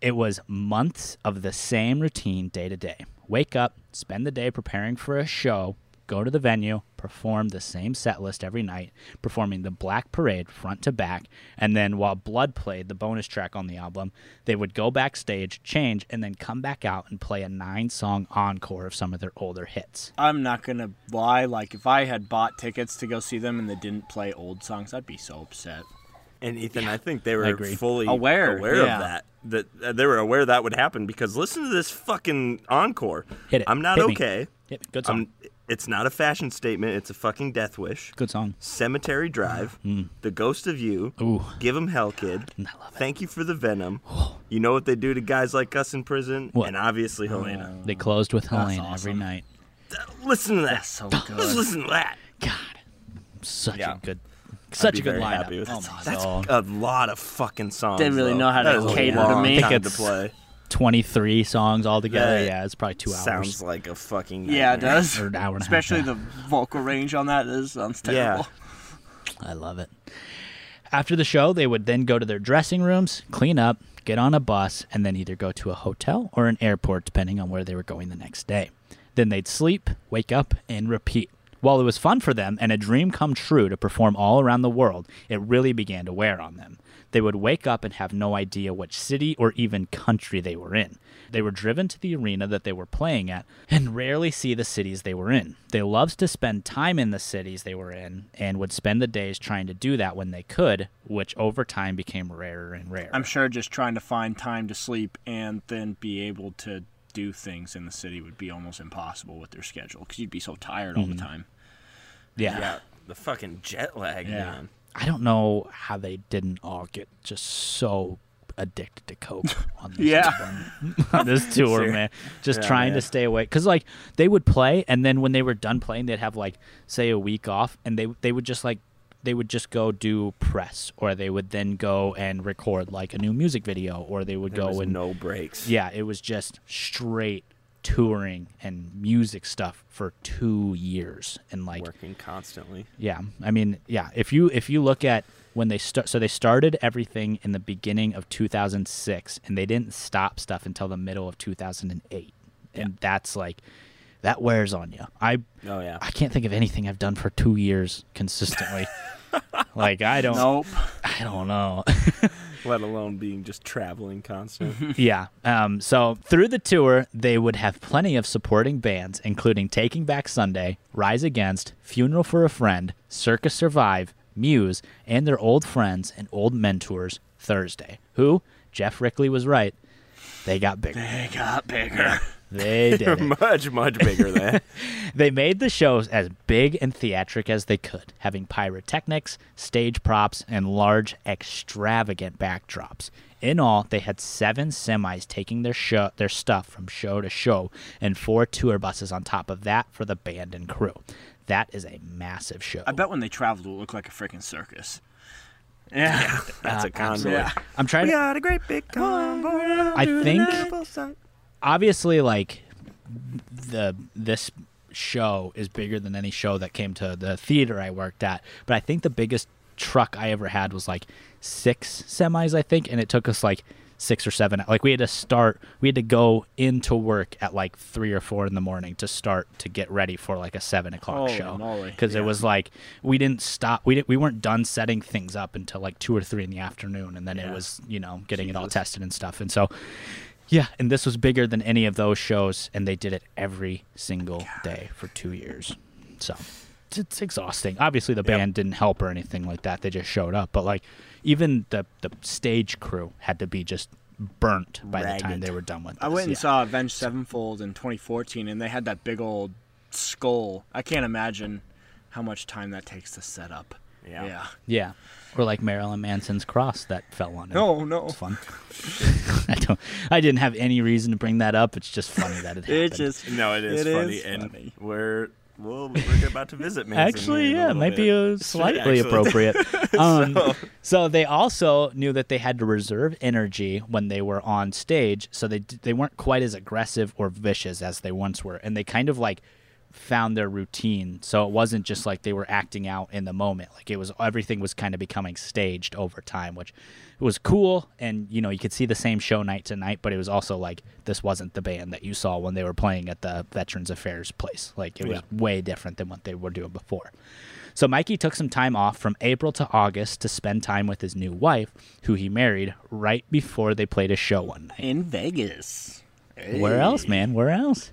It was months of the same routine day to day. Wake up, spend the day preparing for a show, go to the venue, perform the same set list every night, performing the Black Parade front to back, and then while Blood played, the bonus track on the album, they would go backstage, change, and then come back out and play a nine-song encore of some of their older hits. I'm not going to lie. Like, if I had bought tickets to go see them and they didn't play old songs, I'd be so upset. And, Ethan, yeah, I think they were fully aware, aware yeah. of that. That uh, they were aware that would happen, because listen to this fucking encore. Hit it. I'm not Hit okay. Me. Hit me. Good song. I'm, it's not a fashion statement. It's a fucking death wish. Good song. Cemetery Drive. Mm. The Ghost of You. Ooh. Give 'em Hell, Kid. God, I love it. Thank You for the Venom. You know what they do to guys like us in prison? What? And obviously Helena. Uh, they closed with Helena awesome. every night. Listen to that. That's so good. Let's listen to that. God. Such yeah. a good Such a good lineup. With oh my that's God. a lot of fucking songs. Didn't really though. know how to that cater to me. I think it's to play. twenty-three songs all together. Yeah, it's probably two hours. Sounds like a fucking nightmare. Yeah, it does. Or an hour and Especially and a half. the vocal range on that is sounds terrible. Yeah. I love it. After the show, they would then go to their dressing rooms, clean up, get on a bus, and then either go to a hotel or an airport, depending on where they were going the next day. Then they'd sleep, wake up, and repeat. While it was fun for them and a dream come true to perform all around the world, it really began to wear on them. They would wake up and have no idea which city or even country they were in. They were driven to the arena that they were playing at and rarely see the cities they were in. They loved to spend time in the cities they were in and would spend the days trying to do that when they could, which over time became rarer and rarer. I'm sure just trying to find time to sleep and then be able to do things in the city would be almost impossible with their schedule because you'd be so tired all mm-hmm. the time. Yeah. yeah. The fucking jet lag, yeah. man. I don't know how they didn't all get just so addicted to coke on this, yeah. tour, on this tour, sure. man. Just yeah, trying man. to stay away. Because, like, they would play, and then when they were done playing, they'd have, like, say, a week off, and they they would just, like, they would just go do press, or they would then go and record, like, a new music video, or they would there go was and... no breaks. Yeah, it was just straight touring and music stuff for two years and like working constantly. Yeah. I mean, yeah, if you if you look at when they start, so they started everything in the beginning of two thousand six and they didn't stop stuff until the middle of two thousand eight. Yeah. And that's like that wears on you. I oh yeah. I can't think of anything I've done for two years consistently. Like I don't Nope. I don't know. Let alone being just traveling constantly. yeah. Um, so through the tour, they would have plenty of supporting bands, including Taking Back Sunday, Rise Against, Funeral for a Friend, Circus Survive, Muse, and their old friends and old mentors, Thursday, who, Jeff Rickley was right, they got bigger. They got bigger. They did They're it. much, much bigger than. They made the shows as big and theatric as they could, having pyrotechnics, stage props, and large, extravagant backdrops. In all, they had seven semis taking their show, their stuff from show to show, and four tour buses on top of that for the band and crew. That is a massive show. I bet when they traveled, it looked like a freaking circus. Yeah, yeah. That's uh, a convoy. Yeah. I'm trying. We to, got a great big convoy. I think. Obviously, like, the this show is bigger than any show that came to the theater I worked at, but I think the biggest truck I ever had was, like, six semis, I think, and it took us like six or seven. Like we had to start, we had to go into work at like three or four in the morning to start to get ready for like a seven o'clock Holy show. Because yeah. it was like, we didn't stop. We didn't, we weren't done setting things up until like two or three in the afternoon. And then yeah. it was, you know, getting Jesus. it all tested and stuff. And so, yeah. And this was bigger than any of those shows. And they did it every single God. day for two years. So it's exhausting. Obviously the band yep. didn't help or anything like that. They just showed up. But like, even the, the stage crew had to be just burnt by Ragged. the time they were done with this. I went and yeah. saw Avenged Sevenfold in twenty fourteen, and they had that big old skull. I can't imagine how much time that takes to set up. Yeah. Yeah. yeah. Or like Marilyn Manson's cross that fell on him. No, no. It's fun. I, don't, I didn't have any reason to bring that up. It's just funny that it happened. It just, no, it is it funny. Is and funny. we're... Well, we're about to visit Mason. Actually, yeah, it might bit. be a slightly appropriate. Um, so. so they also knew that they had to reserve energy when they were on stage, so they they weren't quite as aggressive or vicious as they once were, and they kind of like found their routine. So it wasn't just like they were acting out in the moment. Like it was, everything was kind of becoming staged over time, which was cool. And you know, you could see the same show night to night, but it was also like, this wasn't the band that you saw when they were playing at the Veterans Affairs place. Like it was yeah. way different than what they were doing before. So Mikey took some time off from April to August to spend time with his new wife, who he married right before they played a show one night in Vegas. Hey. Where else, man? Where else?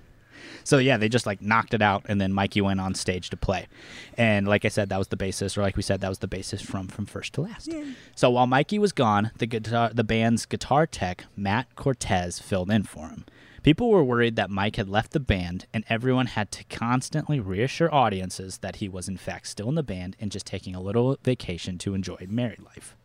So, yeah, they just, like, knocked it out, and then Mikey went on stage to play. And like I said, that was the basis, or like we said, that was the basis from From First to Last. Yeah. So while Mikey was gone, the guitar, the band's guitar tech, Matt Cortez, filled in for him. People were worried that Mike had left the band, and everyone had to constantly reassure audiences that he was, in fact, still in the band and just taking a little vacation to enjoy married life.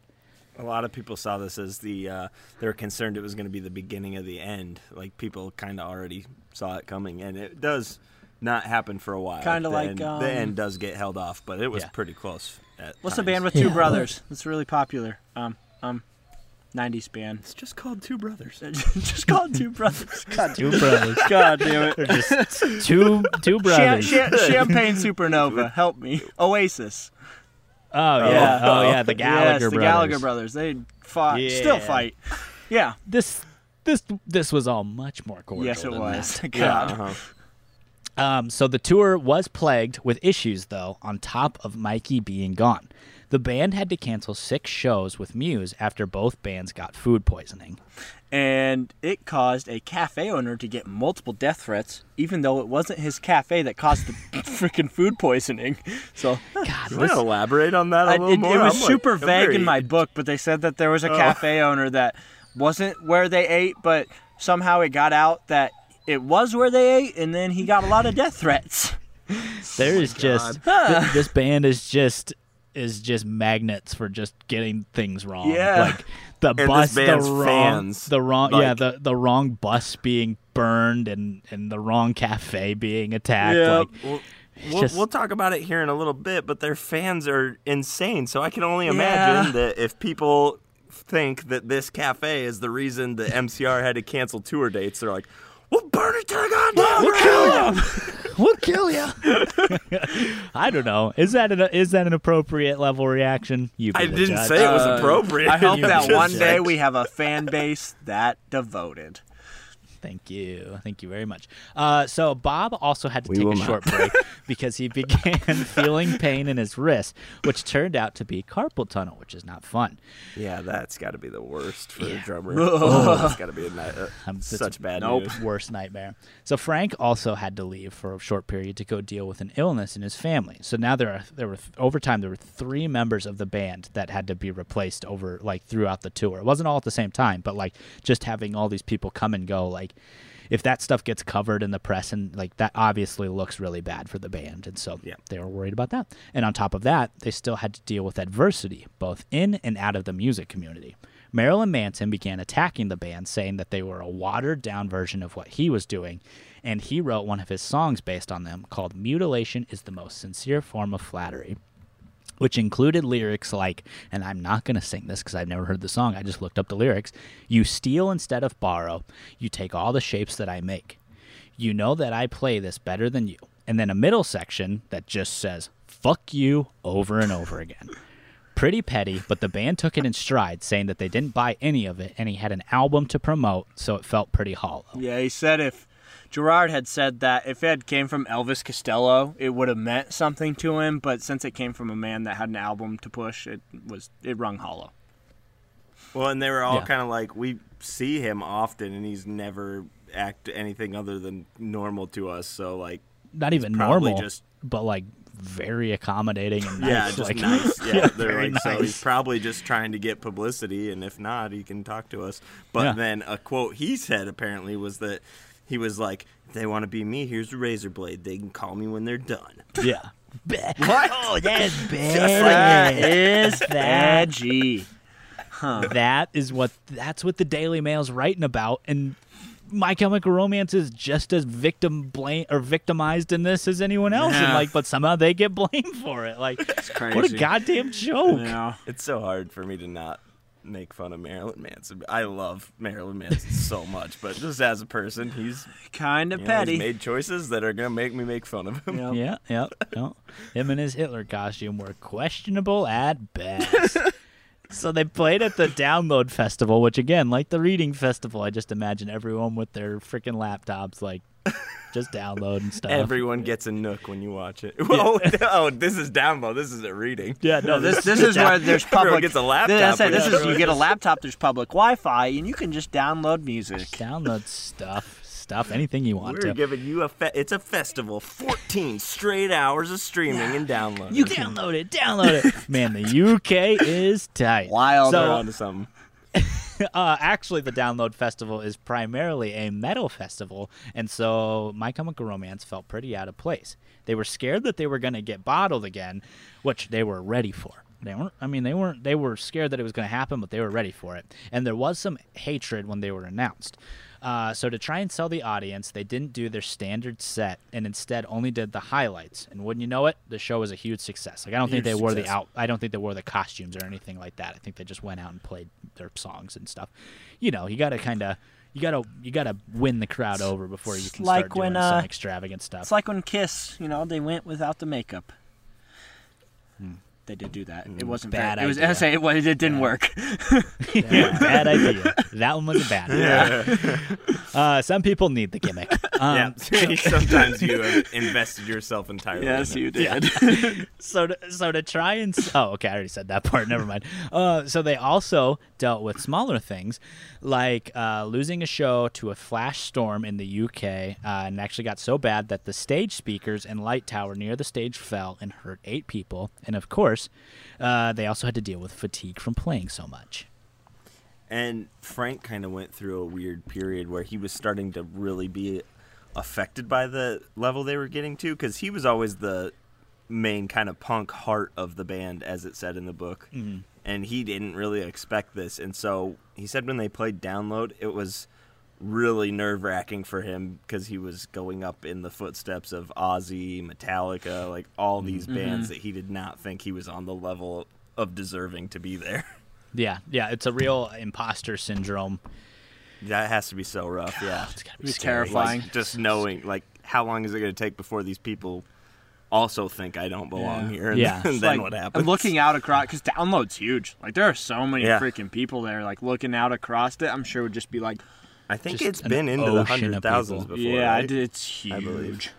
A lot of people saw this as the, uh, they were concerned it was going to be the beginning of the end. Like, people kind of already saw it coming, and it does not happen for a while. Kind of like... End, um, the end does get held off, but it was yeah. pretty close at What's times. the band with two yeah. brothers? It's really popular. Um, um, nineties band. It's just called Two Brothers. Just called Two Brothers. God, Two Brothers. God damn it. They're just two, two brothers. Cham- Champagne Supernova. Help me. Oasis. Oh, oh yeah! Oh yeah! The Gallagher yes, the brothers. The Gallagher brothers. They fought, yeah. still fight. Yeah. This, this, this was all much more cordial. Yes, it than was. That. God. Yeah. Uh-huh. Um. So the tour was plagued with issues, though. On top of Mikey being gone, the band had to cancel six shows with Muse after both bands got food poisoning, and it caused a cafe owner to get multiple death threats, even though it wasn't his cafe that caused the freaking food poisoning. So, God, this, elaborate on that a I, little it, more. It was I'm super like, vague in my book, but they said that there was a oh. cafe owner that wasn't where they ate, but somehow it got out that it was where they ate, and then he got a lot of death threats. There is oh just huh. th- this band is just. is just magnets for just getting things wrong. Yeah. Like the and bus the wrong fans, the wrong like, yeah, the, the wrong bus being burned and, and the wrong cafe being attacked. Yeah. Like, well, we'll, just... we'll talk about it here in a little bit, but their fans are insane. So I can only imagine yeah. that if people think that this cafe is the reason the M C R had to cancel tour dates, they're like, we'll burn it to the goddamn We'll ground. kill you. We'll kill you. I don't know. Is that an is that an appropriate level reaction? You I didn't judge. say it was appropriate. Uh, I hope that one judge. day we have a fan base that devoted. Thank you. Thank you very much. Uh, so Bob also had to we take a not. short break because he began feeling pain in his wrist, which turned out to be carpal tunnel, which is not fun. Yeah, that's got to be the worst for yeah. a drummer. Oh, that's got to be a night, uh, such bad nope. news. Worst nightmare. So Frank also had to leave for a short period to go deal with an illness in his family. So now there are there were over time there were three members of the band that had to be replaced over like throughout the tour. It wasn't all at the same time, but like just having all these people come and go, like. If that stuff gets covered in the press and like that obviously looks really bad for the band. And so yeah. they were worried about that. And on top of that, they still had to deal with adversity, both in and out of the music community. Marilyn Manson began attacking the band, saying that they were a watered down version of what he was doing. And he wrote one of his songs based on them called Mutilation is the Most Sincere Form of Flattery, which included lyrics like, and I'm not going to sing this because I've never heard the song, I just looked up the lyrics, you steal instead of borrow, you take all the shapes that I make. You know that I play this better than you. And then a middle section that just says, fuck you, over and over again. Pretty petty, but the band took it in stride, saying that they didn't buy any of it, and he had an album to promote, so it felt pretty hollow. Yeah, he said if Gerard had said that if it had came from Elvis Costello, it would have meant something to him, but since it came from a man that had an album to push, it was it rung hollow. Well, and they were all yeah. kind of like, we see him often, and he's never act anything other than normal to us, so like... Not even normal, just... but like... very accommodating and nice. Yeah, just like, nice. Yeah, yeah, they're like, nice. So he's probably just trying to get publicity, and if not, he can talk to us. But yeah. then a quote he said apparently was that he was like, if they want to be me, here's a razor blade. They can call me when they're done. Yeah. What? Oh, that is bad. Just like that is bad. G. Huh. That is what, that's what the Daily Mail's writing about, and My Chemical Romance is just as victim blame or victimized in this as anyone else, yeah. and like, but somehow they get blamed for it. Like, it's crazy. What a goddamn joke! Yeah. It's so hard for me to not make fun of Marilyn Manson. I love Marilyn Manson so much, but just as a person, he's kind of petty. Know, he's made choices that are gonna make me make fun of him. Yep. Yeah, yeah, yeah. Him and his Hitler costume were questionable at best. So they played at the Download Festival, which, again, like the Reading Festival, I just imagine everyone with their freaking laptops, like, just download and stuff. Everyone gets a nook when you watch it. Yeah. Oh, oh, this is download. This is a reading. Yeah, no, this this is where there's public. Everyone gets a laptop. That's it. This is, you get a laptop, there's public Wi-Fi, and you can just download music. Just download stuff. Stuff, anything you want. We're to. giving you a fe- it's a festival, fourteen straight hours of streaming yeah. and downloading. You download it, download it. Man, the U K is tight. Wild, so, they're onto something. uh, actually, the Download Festival is primarily a metal festival, and so My Chemical Romance felt pretty out of place. They were scared that they were going to get bottled again, which they were ready for. They weren't. I mean, they weren't. They were scared that it was going to happen, but they were ready for it. And there was some hatred when they were announced. Uh, so to try and sell the audience, they didn't do their standard set and instead only did the highlights. And wouldn't you know it, the show was a huge success. Like I don't huge think they success. wore the out. I don't think they wore the costumes or anything like that. I think they just went out and played their songs and stuff. You know, you gotta kind of you gotta you gotta win the crowd over before you can like start when, doing uh, some extravagant stuff. It's like when Kiss, you know, they went without the makeup. Hmm. They did do that. It wasn't bad. Very, it was. I say it, it didn't yeah. work. Yeah, bad idea. That one was a bad idea. Yeah. Uh, some people need the gimmick. Um, yeah. Sometimes you have invested yourself entirely. Yes, in you did. Yeah. So, to, so to try and oh, okay, I already said that part. Never mind. Uh, so they also dealt with smaller things, like uh, losing a show to a flash storm in the U K, uh, and actually got so bad that the stage speakers and light tower near the stage fell and hurt eight people, and of course. Uh, they also had to deal with fatigue from playing so much. And Frank kind of went through a weird period where he was starting to really be affected by the level they were getting to, because he was always the main kind of punk heart of the band, as it said in the book. Mm-hmm. And he didn't really expect this. And so he said when they played Download, it was really nerve-wracking for him because he was going up in the footsteps of Ozzy, Metallica, like all these mm-hmm. bands that he did not think he was on the level of deserving to be there. Yeah, yeah, it's a real imposter syndrome. That has to be so rough, yeah. It's gotta be it's terrifying. Like, just knowing, like, how long is it going to take before these people also think I don't belong yeah. here, and yeah. then, then like, what happens? And looking out across, because Download's huge. Like, there are so many yeah. freaking people there, like, looking out across it, I'm sure would just be like, I think just it's been into the hundred thousands before. Yeah, right? It's huge. I believe.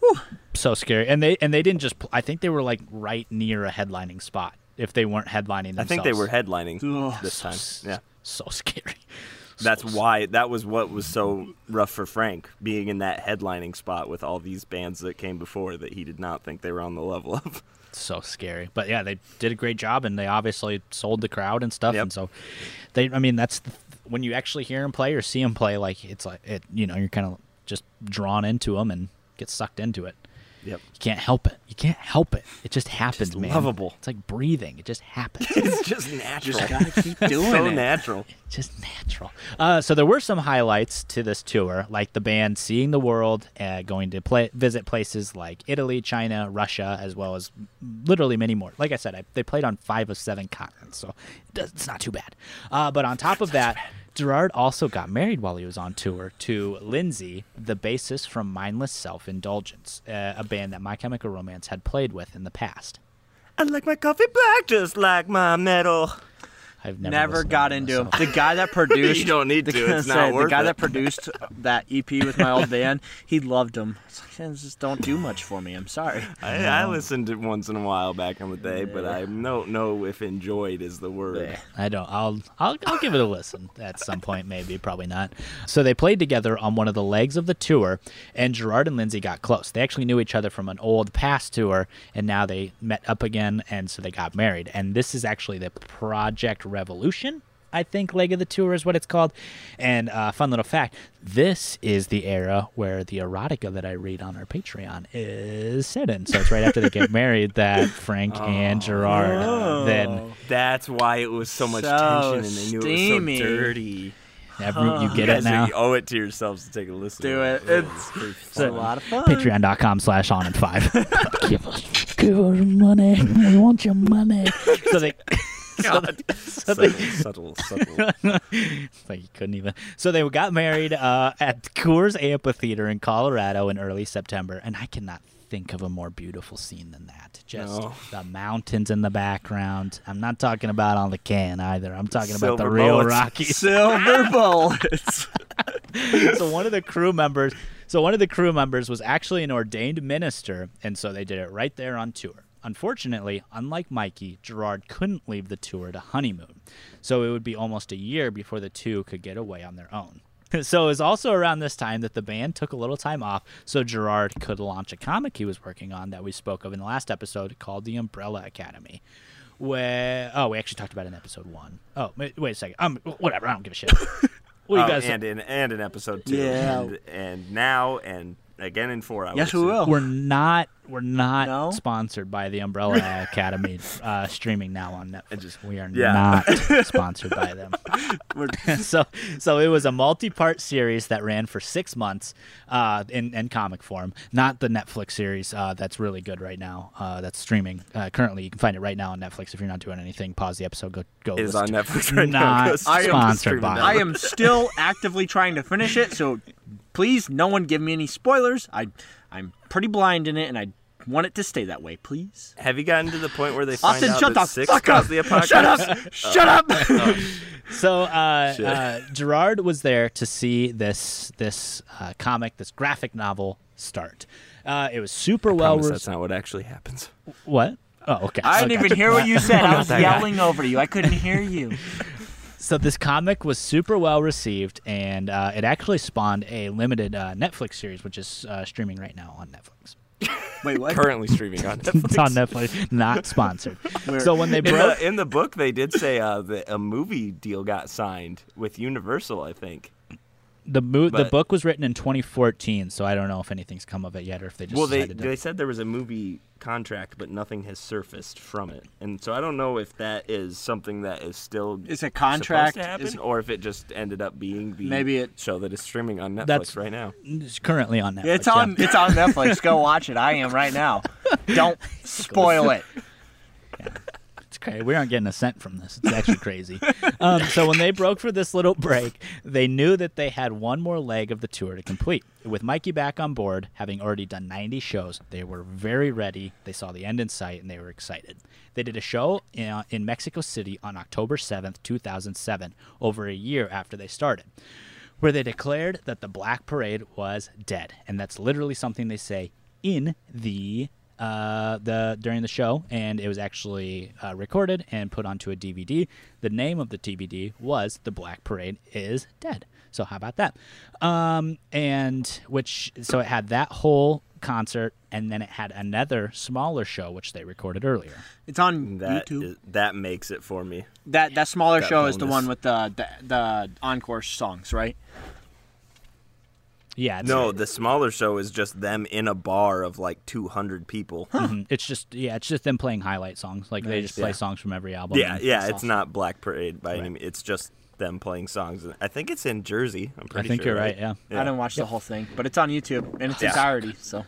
Whew. So scary, and they and they didn't just. Pl- I think they were like right near a headlining spot. If they weren't headlining, themselves. I think they were headlining oh, this so, time. Yeah, so scary. So That's scary. why that was what was so rough for Frank, being in that headlining spot with all these bands that came before that he did not think they were on the level of. So scary, but yeah, they did a great job, and they obviously sold the crowd and stuff, yep. and so they. I mean, that's the, when you actually hear him play or see him play, like it's like it, you know, you're kind of just drawn into him and get sucked into it. Yep, you can't help it. You can't help it. It just happens, just man. Lovable. It's like breathing. It just happens. It's just natural. You just gotta keep doing so it. So natural. It's just natural. Uh, so there were some highlights to this tour, like the band seeing the world, uh, going to play, visit places like Italy, China, Russia, as well as literally many more. Like I said, I, they played on five of seven continents, so it does, it's not too bad. Uh, but on top of that, Gerard also got married while he was on tour to Lindsay, the bassist from Mindless Self-Indulgence, uh, a band that My Chemical Romance had played with in the past. I like my coffee black just like my metal. I've never, never got to into him. The guy that produced you don't need the, to. It's not worth The guy it. that produced that E P with my old band, he loved him. It's like, just don't do much for me. I'm sorry. I, I listened to it once in a while back in the day, but I don't know if enjoyed is the word. Yeah, I don't. I'll, I'll I'll give it a listen at some point. Maybe, probably not. So they played together on one of the legs of the tour, and Gerard and Lindsay got close. They actually knew each other from an old past tour, and now they met up again, and so they got married. And this is actually the Project Revolution, I think, leg of the tour is what it's called. And uh, fun little fact, this is the era where the erotica that I read on our Patreon is set in. So it's right after they get married that Frank oh, and Gerard oh. then. That's why it was so much so tension and they knew steamy. It was so dirty. Every, you get you it now. You owe it to yourselves to take a listen. Do it. It. It's, oh, it's a lot of fun. Patreon.com slash on and five. Give us your money. We want your money. So they... So they, so they, subtle, subtle. It's like you couldn't even. So they got married uh, at Coors Amphitheater in Colorado in early September, and I cannot think of a more beautiful scene than that. Just no. The mountains in the background. I'm not talking about on the can either. I'm talking Silver about the bullets. Real Rockies. Silver bullets. So one of the crew members. So one of the crew members was actually an ordained minister, and so they did it right there on tour. Unfortunately, unlike Mikey, Gerard couldn't leave the tour to honeymoon, so it would be almost a year before the two could get away on their own. So it was also around this time that the band took a little time off so Gerard could launch a comic he was working on that we spoke of in the last episode called The Umbrella Academy. Where, oh, we actually talked about it in episode one. Oh, wait a second. Um, whatever, I don't give a shit. What you oh, guys and, in, and in episode two. Yeah. And, and now and... Again in four hours. Yes, we will. We're not, we're not no? sponsored by the Umbrella Academy uh, streaming now on Netflix. Just, we are yeah. not sponsored by them. so, so it was a multi-part series that ran for six months uh, in, in comic form. Not the Netflix series uh, that's really good right now. Uh, that's streaming uh, currently. You can find it right now on Netflix. If you're not doing anything, pause the episode. Go, go. It is on Netflix right not now. I sponsored am by. Now. I am still actively trying to finish it. So. Please, no one give me any spoilers. I, I'm pretty blind in it, and I want it to stay that way, please. Have you gotten to the point where they find Austin, out shut that the six fuck up. The apocalypse? Shut up! Shut up! Oh. So uh, uh, Gerard was there to see this this uh, comic, this graphic novel start. Uh, it was super I well. Re- that's not what actually happens. What? Oh, okay. I didn't okay. even hear what you said. I was yelling guy. over you. I couldn't hear you. So this comic was super well received, and uh, it actually spawned a limited uh, Netflix series, which is uh, streaming right now on Netflix. Wait, what? Currently streaming on Netflix. It's on Netflix, not sponsored. So when they broke in the, in the book, they did say uh, that a movie deal got signed with Universal, I think. The mo- but, the book was written in twenty fourteen, so I don't know if anything's come of it yet, or if they just well, they to... they said there was a movie contract, but nothing has surfaced from it, and so I don't know if that is something that is still is a contract, to happen, is... or if it just ended up being the maybe it... show that is streaming on Netflix That's... right now. It's currently on Netflix. It's on yeah. it's on Netflix. Go watch it. I am right now. Don't spoil it. Yeah. Okay, we aren't getting a cent from this. It's actually crazy. Um, so when they broke for this little break, they knew that they had one more leg of the tour to complete. With Mikey back on board, having already done ninety shows, they were very ready. They saw the end in sight, and they were excited. They did a show in, in Mexico City on October seventh, two thousand seven, over a year after they started, where they declared that the Black Parade was dead. And that's literally something they say in the... Uh, the during the show, and it was actually uh, recorded and put onto a D V D. The name of the D V D was "The Black Parade Is Dead." So how about that? Um, and which so it had that whole concert, and then it had another smaller show which they recorded earlier. It's on that YouTube. Is, that makes it for me. That that smaller that show bonus. Is the one with the the, the encore songs, right? Yeah. No, right. The smaller show is just them in a bar of like two hundred people. Huh. Mm-hmm. It's just yeah, it's just them playing highlight songs. Like nice. They just play yeah. songs from every album. Yeah, yeah. It's not Black Parade by right. any means. It's just them playing songs. I think it's in Jersey. I'm pretty sure. I think sure, you're right. right yeah. yeah. I didn't watch the yeah. whole thing, but it's on YouTube in its yeah. entirety. So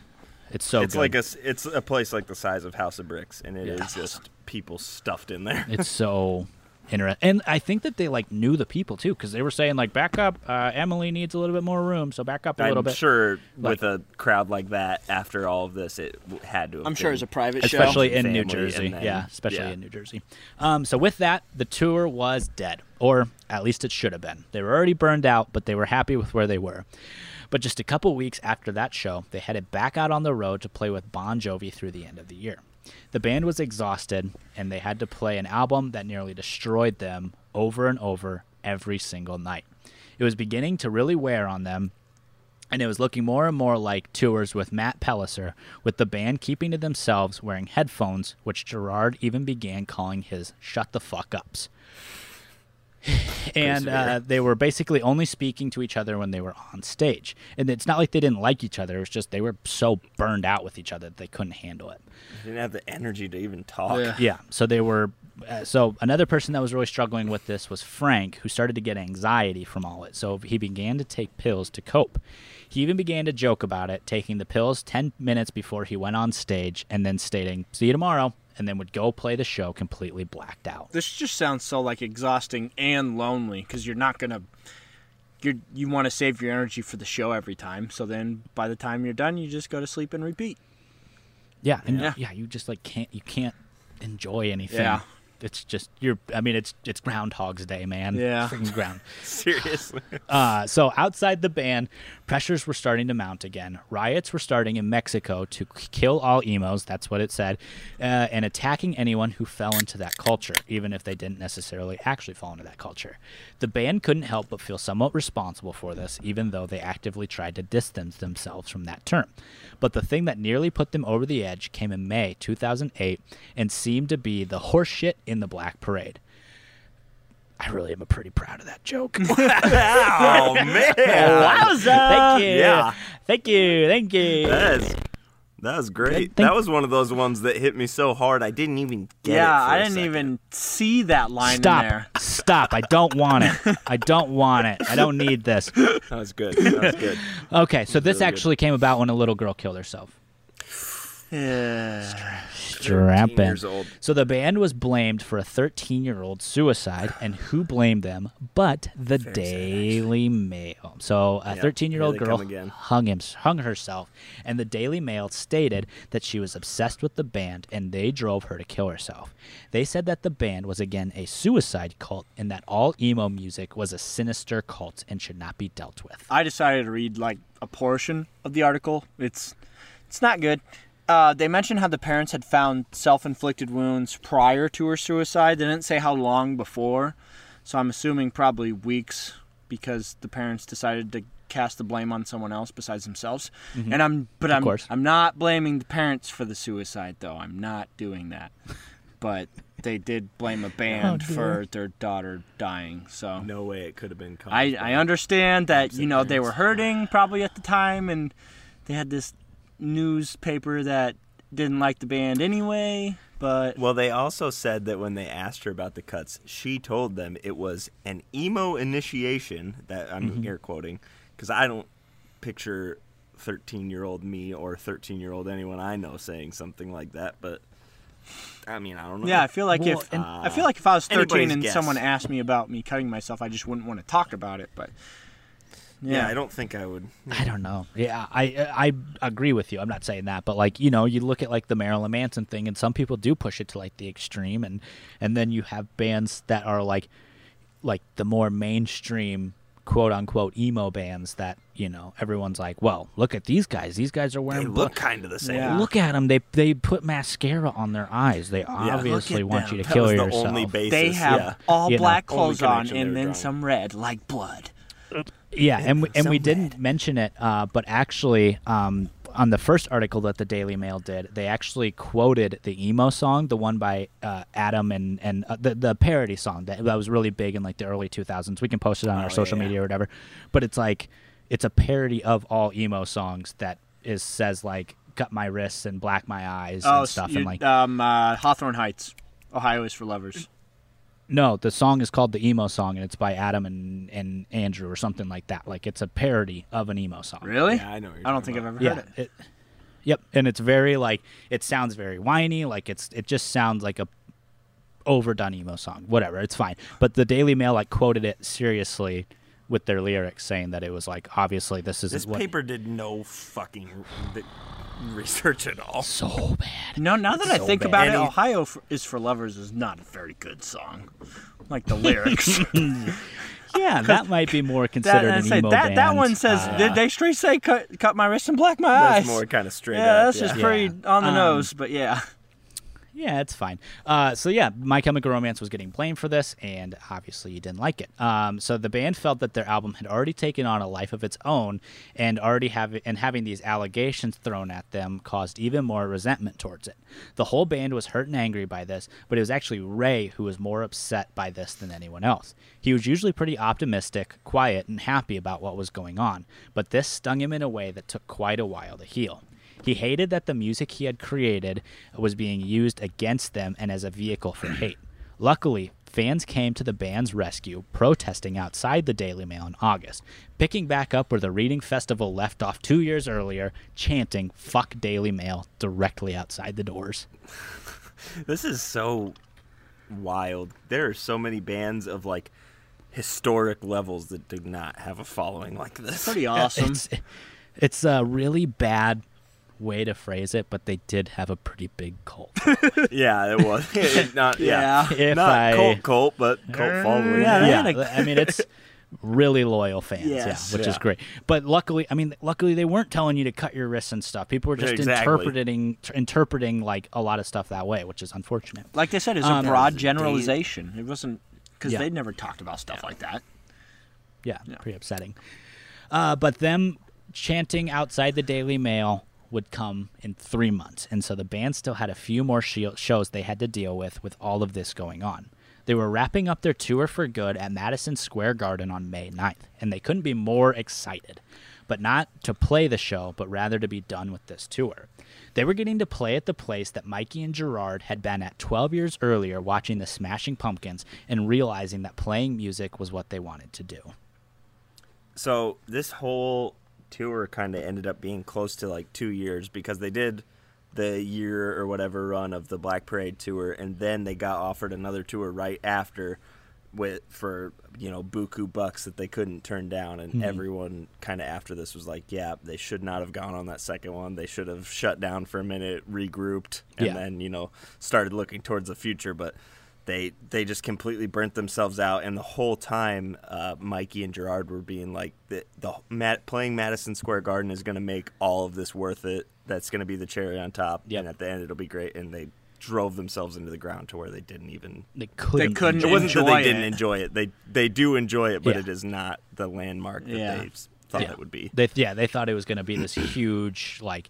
it's so. It's good. like a it's a place like the size of House of Bricks, and it yeah. is just people stuffed in there. It's so. interesting. And I think that they like knew the people too, because they were saying like, back up, uh, Emily needs a little bit more room, so back up a I'm little bit. I'm sure like, with a crowd like that, after all of this, it had to have I'm been, sure it was a private show. Especially in New Jersey. Then, yeah, especially yeah. in New Jersey. Um, so with that, the tour was dead, or at least it should have been. They were already burned out, but they were happy with where they were. But just a couple weeks after that show, they headed back out on the road to play with Bon Jovi through the end of the year. The band was exhausted, and they had to play an album that nearly destroyed them over and over every single night. It was beginning to really wear on them, and it was looking more and more like tours with Matt Pelliser, with the band keeping to themselves, wearing headphones, which Gerard even began calling his shut the fuck ups. And uh, they were basically only speaking to each other when they were on stage. And it's not like they didn't like each other. It was just they were so burned out with each other that they couldn't handle it. They didn't have the energy to even talk. Yeah. yeah so they were. Uh, so another person that was really struggling with this was Frank, who started to get anxiety from all it. So he began to take pills to cope. He even began to joke about it, taking the pills ten minutes before he went on stage and then stating, "See you tomorrow." And then would go play the show completely blacked out. This just sounds so, like, exhausting and lonely, because you're not going to... You you want to save your energy for the show every time, so then by the time you're done, you just go to sleep and repeat. Yeah, and yeah, yeah you just, like, can't... You can't enjoy anything. Yeah. It's just... you're. I mean, it's it's Groundhog's Day, man. Yeah. Freaking ground. Seriously. Uh, so, outside the band, pressures were starting to mount again. Riots were starting in Mexico to kill all emos, that's what it said, uh, and attacking anyone who fell into that culture, even if they didn't necessarily actually fall into that culture. The band couldn't help but feel somewhat responsible for this, even though they actively tried to distance themselves from that term. But the thing that nearly put them over the edge came in May two thousand eight and seemed to be the horseshit in the Black Parade. I really am pretty proud of that joke. Wow, man. Wowza. Thank you. Yeah. Thank you. Thank you. That is, that was great. That was one of those ones that hit me so hard I didn't even get yeah, it. Yeah, I didn't even see that line Stop. in there. Stop. I don't want it. I don't want it. I don't need this. That was good. That was good. Okay, so this really actually good. came about when a little girl killed herself. Yeah. Strap in. So the band was blamed for a thirteen-year-old suicide, and who blamed them but the Fair Daily said, Mail. So a thirteen-year-old yep, really girl hung him, hung herself, and the Daily Mail stated that she was obsessed with the band, and they drove her to kill herself. They said that the band was again a suicide cult, and that all emo music was a sinister cult and should not be dealt with. I decided to read like a portion of the article. It's, it's not good. Uh, they mentioned how the parents had found self-inflicted wounds prior to her suicide. They didn't say how long before, so I'm assuming probably weeks, because the parents decided to cast the blame on someone else besides themselves. Mm-hmm. And I'm, but I'm, I'm not blaming the parents for the suicide, though. I'm not doing that. But they did blame a band oh, for their daughter dying. So no way it could have been. I, I understand that you know parents. They were hurting probably at the time, and they had this newspaper that didn't like the band anyway, but... Well, they also said that when they asked her about the cuts, she told them it was an emo initiation, that I'm mm-hmm. air quoting, because I don't picture thirteen-year-old me or thirteen-year-old anyone I know saying something like that, but... I mean, I don't know. Yeah, I feel like well, if uh, I feel like if I was thirteen and guess. someone asked me about me cutting myself, I just wouldn't want to talk about it, but... Yeah. yeah, I don't think I would. Yeah. I don't know. Yeah, I I agree with you. I'm not saying that, but like you know, you look at like the Marilyn Manson thing, and some people do push it to like the extreme, and and then you have bands that are like like the more mainstream quote unquote emo bands that you know everyone's like, well, look at these guys. These guys are wearing. They look bl- kind of the same. Yeah. Look at them. They they put mascara on their eyes. They obviously yeah, want them. you to that kill was the yourself. Only basis. They have yeah. all you black know, clothes on, and then drawing. some red, like blood. Yeah, and we, and we didn't mention it, uh, but actually um, on the first article that the Daily Mail did, they actually quoted the emo song, the one by uh, Adam and, and uh, the, the parody song that, that was really big in like the early two thousands. We can post it on oh, our social yeah. media or whatever. But it's like it's a parody of all emo songs that is says like cut my wrists and black my eyes oh, and stuff. So you, and like um, uh, Hawthorne Heights, Ohio is for Lovers. No, the song is called the emo song, and it's by Adam and, and Andrew or something like that. Like, it's a parody of an emo song. Really? Yeah, I know what you're I don't think about. I've ever yeah, heard it. it. Yep, and it's very, like, it sounds very whiny. Like, it's it just sounds like a overdone emo song, whatever, it's fine. But the Daily Mail like quoted it seriously with their lyrics, saying that it was like, obviously this is this what paper did no fucking research at all. So bad. No, now that so I think bad. about and it, Ohio is for Lovers is not a very good song. Like the lyrics. Yeah, that might be more considered that, an say, emo that, band. That one says, uh, did they straight say, cut, cut my wrist and black my that's eyes? That's more kind of straight yeah, up. That's yeah, that's just pretty yeah. on the um, nose, but yeah. Yeah, it's fine. Uh, so yeah, My Chemical Romance was getting blamed for this, and obviously you didn't like it. Um, so the band felt that their album had already taken on a life of its own, and already have and having these allegations thrown at them caused even more resentment towards it. The whole band was hurt and angry by this, but it was actually Ray who was more upset by this than anyone else. He was usually pretty optimistic, quiet, and happy about what was going on, but this stung him in a way that took quite a while to heal. He hated that the music he had created was being used against them and as a vehicle for hate. Luckily, fans came to the band's rescue, protesting outside the Daily Mail in August, picking back up where the Reading Festival left off two years earlier, chanting, "Fuck Daily Mail," directly outside the doors. This is so wild. There are so many bands of, like, historic levels that do not have a following like this. It's pretty awesome. It's, it's a really bad way to phrase it, but they did have a pretty big cult. Yeah, it was. It, not, yeah. yeah. If not I, cult cult, but cult following. Yeah, yeah. yeah. I mean, it's really loyal fans, yes. yeah, which yeah. is great. But luckily, I mean, luckily they weren't telling you to cut your wrists and stuff. People were just exactly. interpreting, t- interpreting like a lot of stuff that way, which is unfortunate. Like they said, it's um, a broad it generalization. Deep. It wasn't, because yeah. they'd never talked about stuff yeah. like that. Yeah, yeah. Pretty upsetting. Uh, but them chanting outside the Daily Mail would come in three months, and so the band still had a few more sh- shows they had to deal with with all of this going on. They were wrapping up their tour for good at Madison Square Garden on May ninth, and they couldn't be more excited, but not to play the show, but rather to be done with this tour. They were getting to play at the place that Mikey and Gerard had been at twelve years earlier watching the Smashing Pumpkins and realizing that playing music was what they wanted to do. So this whole tour kind of ended up being close to like two years because they did the year or whatever run of the Black Parade tour, and then they got offered another tour right after with for you know buku bucks that they couldn't turn down, and mm-hmm. everyone kind of after this was like, yeah, they should not have gone on that second one. They should have shut down for a minute, regrouped, and yeah. then you know started looking towards the future, but they they just completely burnt themselves out. And the whole time uh, Mikey and Gerard were being like, the, the Matt, playing Madison Square Garden is going to make all of this worth it. That's going to be the cherry on top. Yep. And at the end, it'll be great. And they drove themselves into the ground to where they didn't even. They couldn't. They couldn't enjoy it. Wasn't that they didn't it. enjoy it. They, they do enjoy it, but yeah. it is not the landmark that yeah. they thought yeah. it would be. They, yeah, they thought it was going to be this huge, like,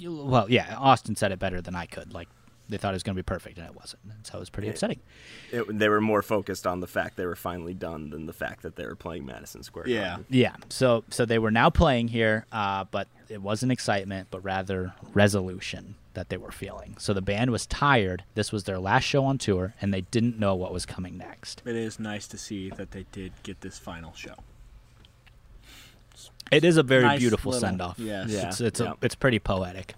well, yeah, Austin said it better than I could, like, they thought it was going to be perfect, and it wasn't. And so it was pretty it, upsetting. It, they were more focused on the fact they were finally done than the fact that they were playing Madison Square Garden. Yeah, yeah. So, so they were now playing here, uh, but it wasn't excitement, but rather resolution that they were feeling. So the band was tired. This was their last show on tour, and they didn't know what was coming next. It is nice to see that they did get this final show. It's, it is a very nice beautiful little send-off. Yes. Yeah. It's it's, yeah. A, it's pretty poetic.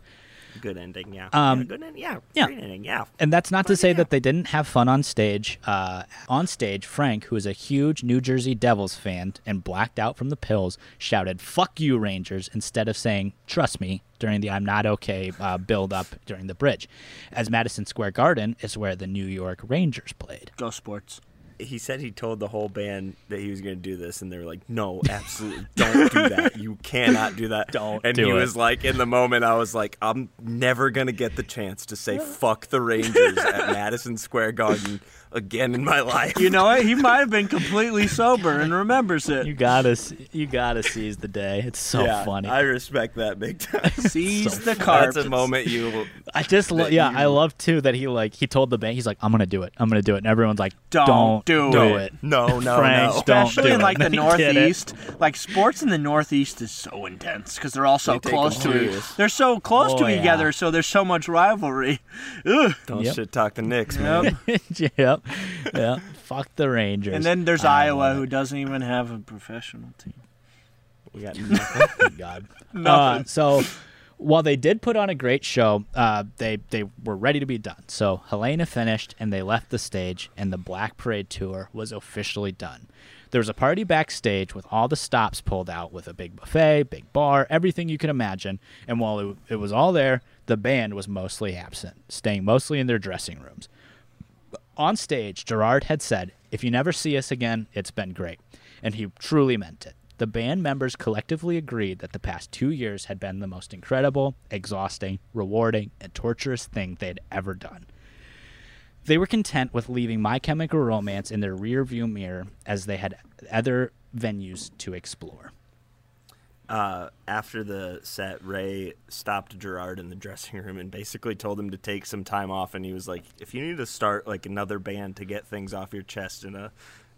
Good ending, yeah. Um, yeah. Good ending, yeah. yeah. Great ending, yeah. And that's not fun, to say yeah. that they didn't have fun on stage. Uh, on stage, Frank, who is a huge New Jersey Devils fan and blacked out from the pills, shouted, "Fuck you, Rangers," instead of saying, "Trust me," during the I'm Not Okay uh, build-up during the bridge, as Madison Square Garden is where the New York Rangers played. Go Sports. He said he told the whole band that he was going to do this, and they were like, "No, absolutely, don't do that. You cannot do that." Don't. And do he it. was like, in the moment, I was like, "I'm never going to get the chance to say fuck the Rangers at Madison Square Garden again in my life." You know what? He might have been completely sober and remembers it. You gotta, you gotta seize the day. It's so yeah, funny. I respect that big time. Seize so the carp. That's a moment you. I just, lo- yeah, you... I love too that he like he told the band, he's like, "I'm gonna do it. I'm gonna do it," and everyone's like, "Don't, don't do, do it. it. No, no, Frank, no." Especially do in like it. the they Northeast, like sports in the Northeast is so intense because they're all so they close to serious. They're so close oh, to yeah. together, so there's so much rivalry. Ugh. Don't yep. shit talk the Knicks, man. Yep. yep. Yeah, fuck the Rangers. And then there's I Iowa, who doesn't even have a professional team. We got nothing. God. Nothing. Uh, so while they did put on a great show, uh, they, they were ready to be done. So Helena finished, and they left the stage, and the Black Parade tour was officially done. There was a party backstage with all the stops pulled out, with a big buffet, big bar, everything you could imagine. And while it, it was all there, the band was mostly absent, staying mostly in their dressing rooms. On stage, Gerard had said, "If you never see us again, it's been great." And he truly meant it. The band members collectively agreed that the past two years had been the most incredible, exhausting, rewarding, and torturous thing they'd ever done. They were content with leaving My Chemical Romance in their rearview mirror, as they had other venues to explore. Uh, after the set, Ray stopped Gerard in the dressing room and basically told him to take some time off. And he was like, if you need to start like another band to get things off your chest in a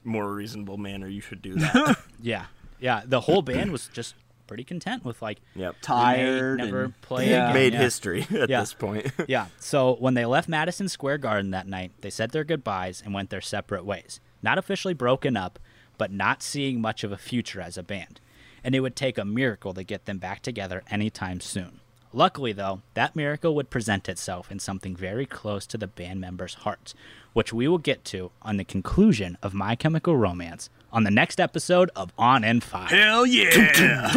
more reasonable manner, you should do that. Yeah. Yeah. The whole band was just pretty content with like yep. tired never and play yeah. again. made yeah. history at yeah. this point. Yeah. So when they left Madison Square Garden that night, they said their goodbyes and went their separate ways. Not officially broken up, but not seeing much of a future as a band. And it would take a miracle to get them back together anytime soon. Luckily, though, that miracle would present itself in something very close to the band members' hearts, which we will get to on the conclusion of My Chemical Romance on the next episode of On and Fire. Hell yeah!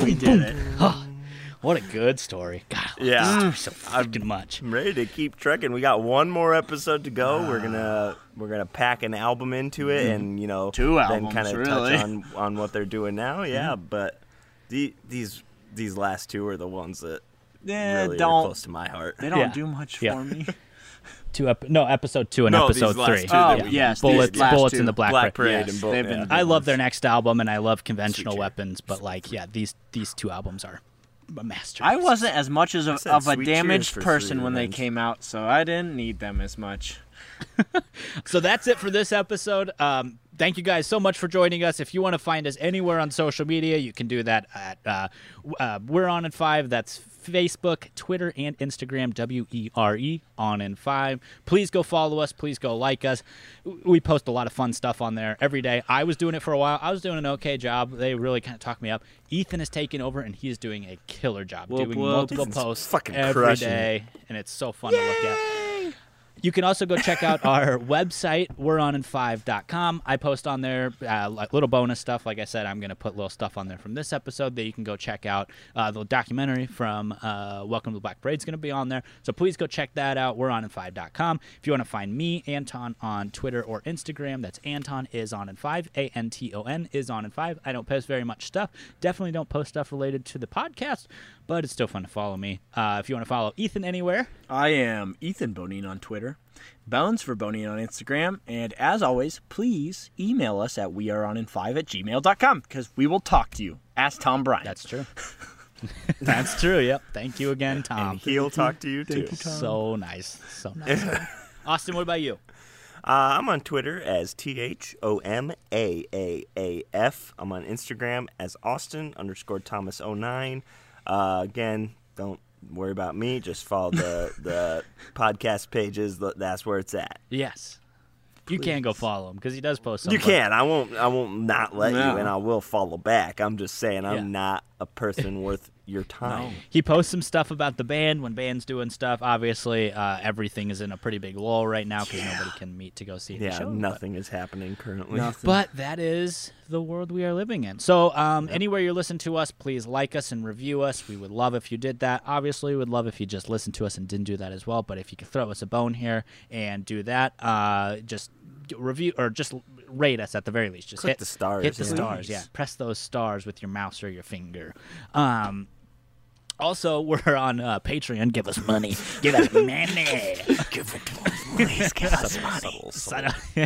We did it. Oh, what a good story. God, I love yeah. this story so fucking much. I'm ready to keep trekking. We got one more episode to go. Uh, we're gonna we're gonna pack an album into it, mm, and you know, two albums, then kind of really. touch on, on what they're doing now. Yeah, mm. but the, these. These last two are the ones that yeah, really don't, are close to my heart. They don't yeah. do much yeah. for me. Two ep- no, episode two and no, episode three. Two, oh, yeah. yes, bullets, these last bullets two. in the Black, Black Parade. Parade yes. and bull- yeah. been I love their next album, and I love Conventional Sweet Weapons, but like, yeah, these these two albums are a masterpiece. I wasn't as much as a, of a damaged person when they came out, so I didn't need them as much. So that's it for this episode. Um, thank you guys so much for joining us. If you want to find us anywhere on social media, you can do that at uh, uh, We're On in Five. That's Facebook, Twitter, and Instagram, W E R E, On in Five. Please go follow us. Please go like us. We post a lot of fun stuff on there every day. I was doing it for a while. I was doing an okay job. They really kind of talked me up. Ethan has taken over, and he is doing a killer job, whoop, doing whoop. multiple Ethan's posts fucking every day, it. and it's so fun Yay! to look at. You can also go check out our website, we're on in five dot com. I post on there uh, like little bonus stuff. Like I said, I'm going to put little stuff on there from this episode that you can go check out. Uh, the documentary from uh, Welcome to the Black Parade is going to be on there. So please go check that out, we're on in five dot com. If you want to find me, Anton, on Twitter or Instagram, that's Anton is on in five, A N T O N is on in five. I don't post very much stuff. Definitely don't post stuff related to the podcast, but it's still fun to follow me. Uh, if you want to follow Ethan anywhere. I am Ethan Bonin on Twitter. Bones for Bonin on Instagram, and as always, please email us at weareonin5 at gmail.com, because we will talk to you. Ask Tom Bryant. That's true. That's true. Yep. Thank you again, Tom. And he'll talk to you too. Thank you, Tom. So nice. So nice. Austin, what about you? Uh, I'm on Twitter as T H O M A A A F. I'm on Instagram as Austin underscore Thomas oh nine. Uh, again, don't worry about me. Just follow the the podcast pages. That's where it's at. Yes. Please. You can go follow him because he does post something. You can. I won't I won't not let no. you, and I will follow back. I'm just saying I'm yeah. not a person worth your time. No. He posts some stuff about the band when band's doing stuff. Obviously, uh, everything is in a pretty big lull right now because yeah. nobody can meet to go see yeah, the show. Yeah, nothing but. is happening currently. Nothing. But that is the world we are living in. So um, yep. anywhere you listen to us, please like us and review us. We would love if you did that. Obviously, we would love if you just listened to us and didn't do that as well. But if you could throw us a bone here and do that, uh, just review or just rate us at the very least. Just Click hit the stars. Hit the yeah. stars, yeah. Press those stars with your mouse or your finger. Um, also, we're on uh, Patreon. Give us money. Give us money. Give us money. Give us money. Subtle, subtle. I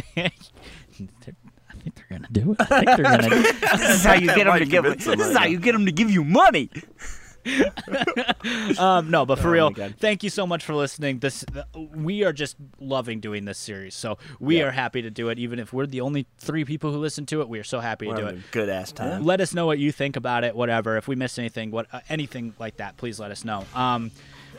think they're gonna do it. I think they're gonna do it. This is how you get them to give. This is how you get them to give you money. um, no, but for oh real, thank you so much for listening. This uh, we are just loving doing this series, so we yeah. are happy to do it. Even if we're the only three people who listen to it, we are so happy we're to do it. Good ass time. Let us know what you think about it. Whatever. If we missed anything, what uh, anything like that, please let us know. Um,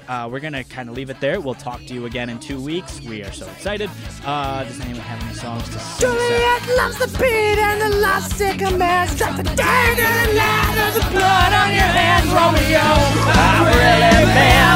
uh, we're gonna kind of leave it there. We'll talk to you again in two weeks. We are so excited. Uh, does anyone have any songs to sing? Juliet loves the beat and the lust sick a man. Drop the dirt and the light of the blood on your hands. Romeo, I'm really bad.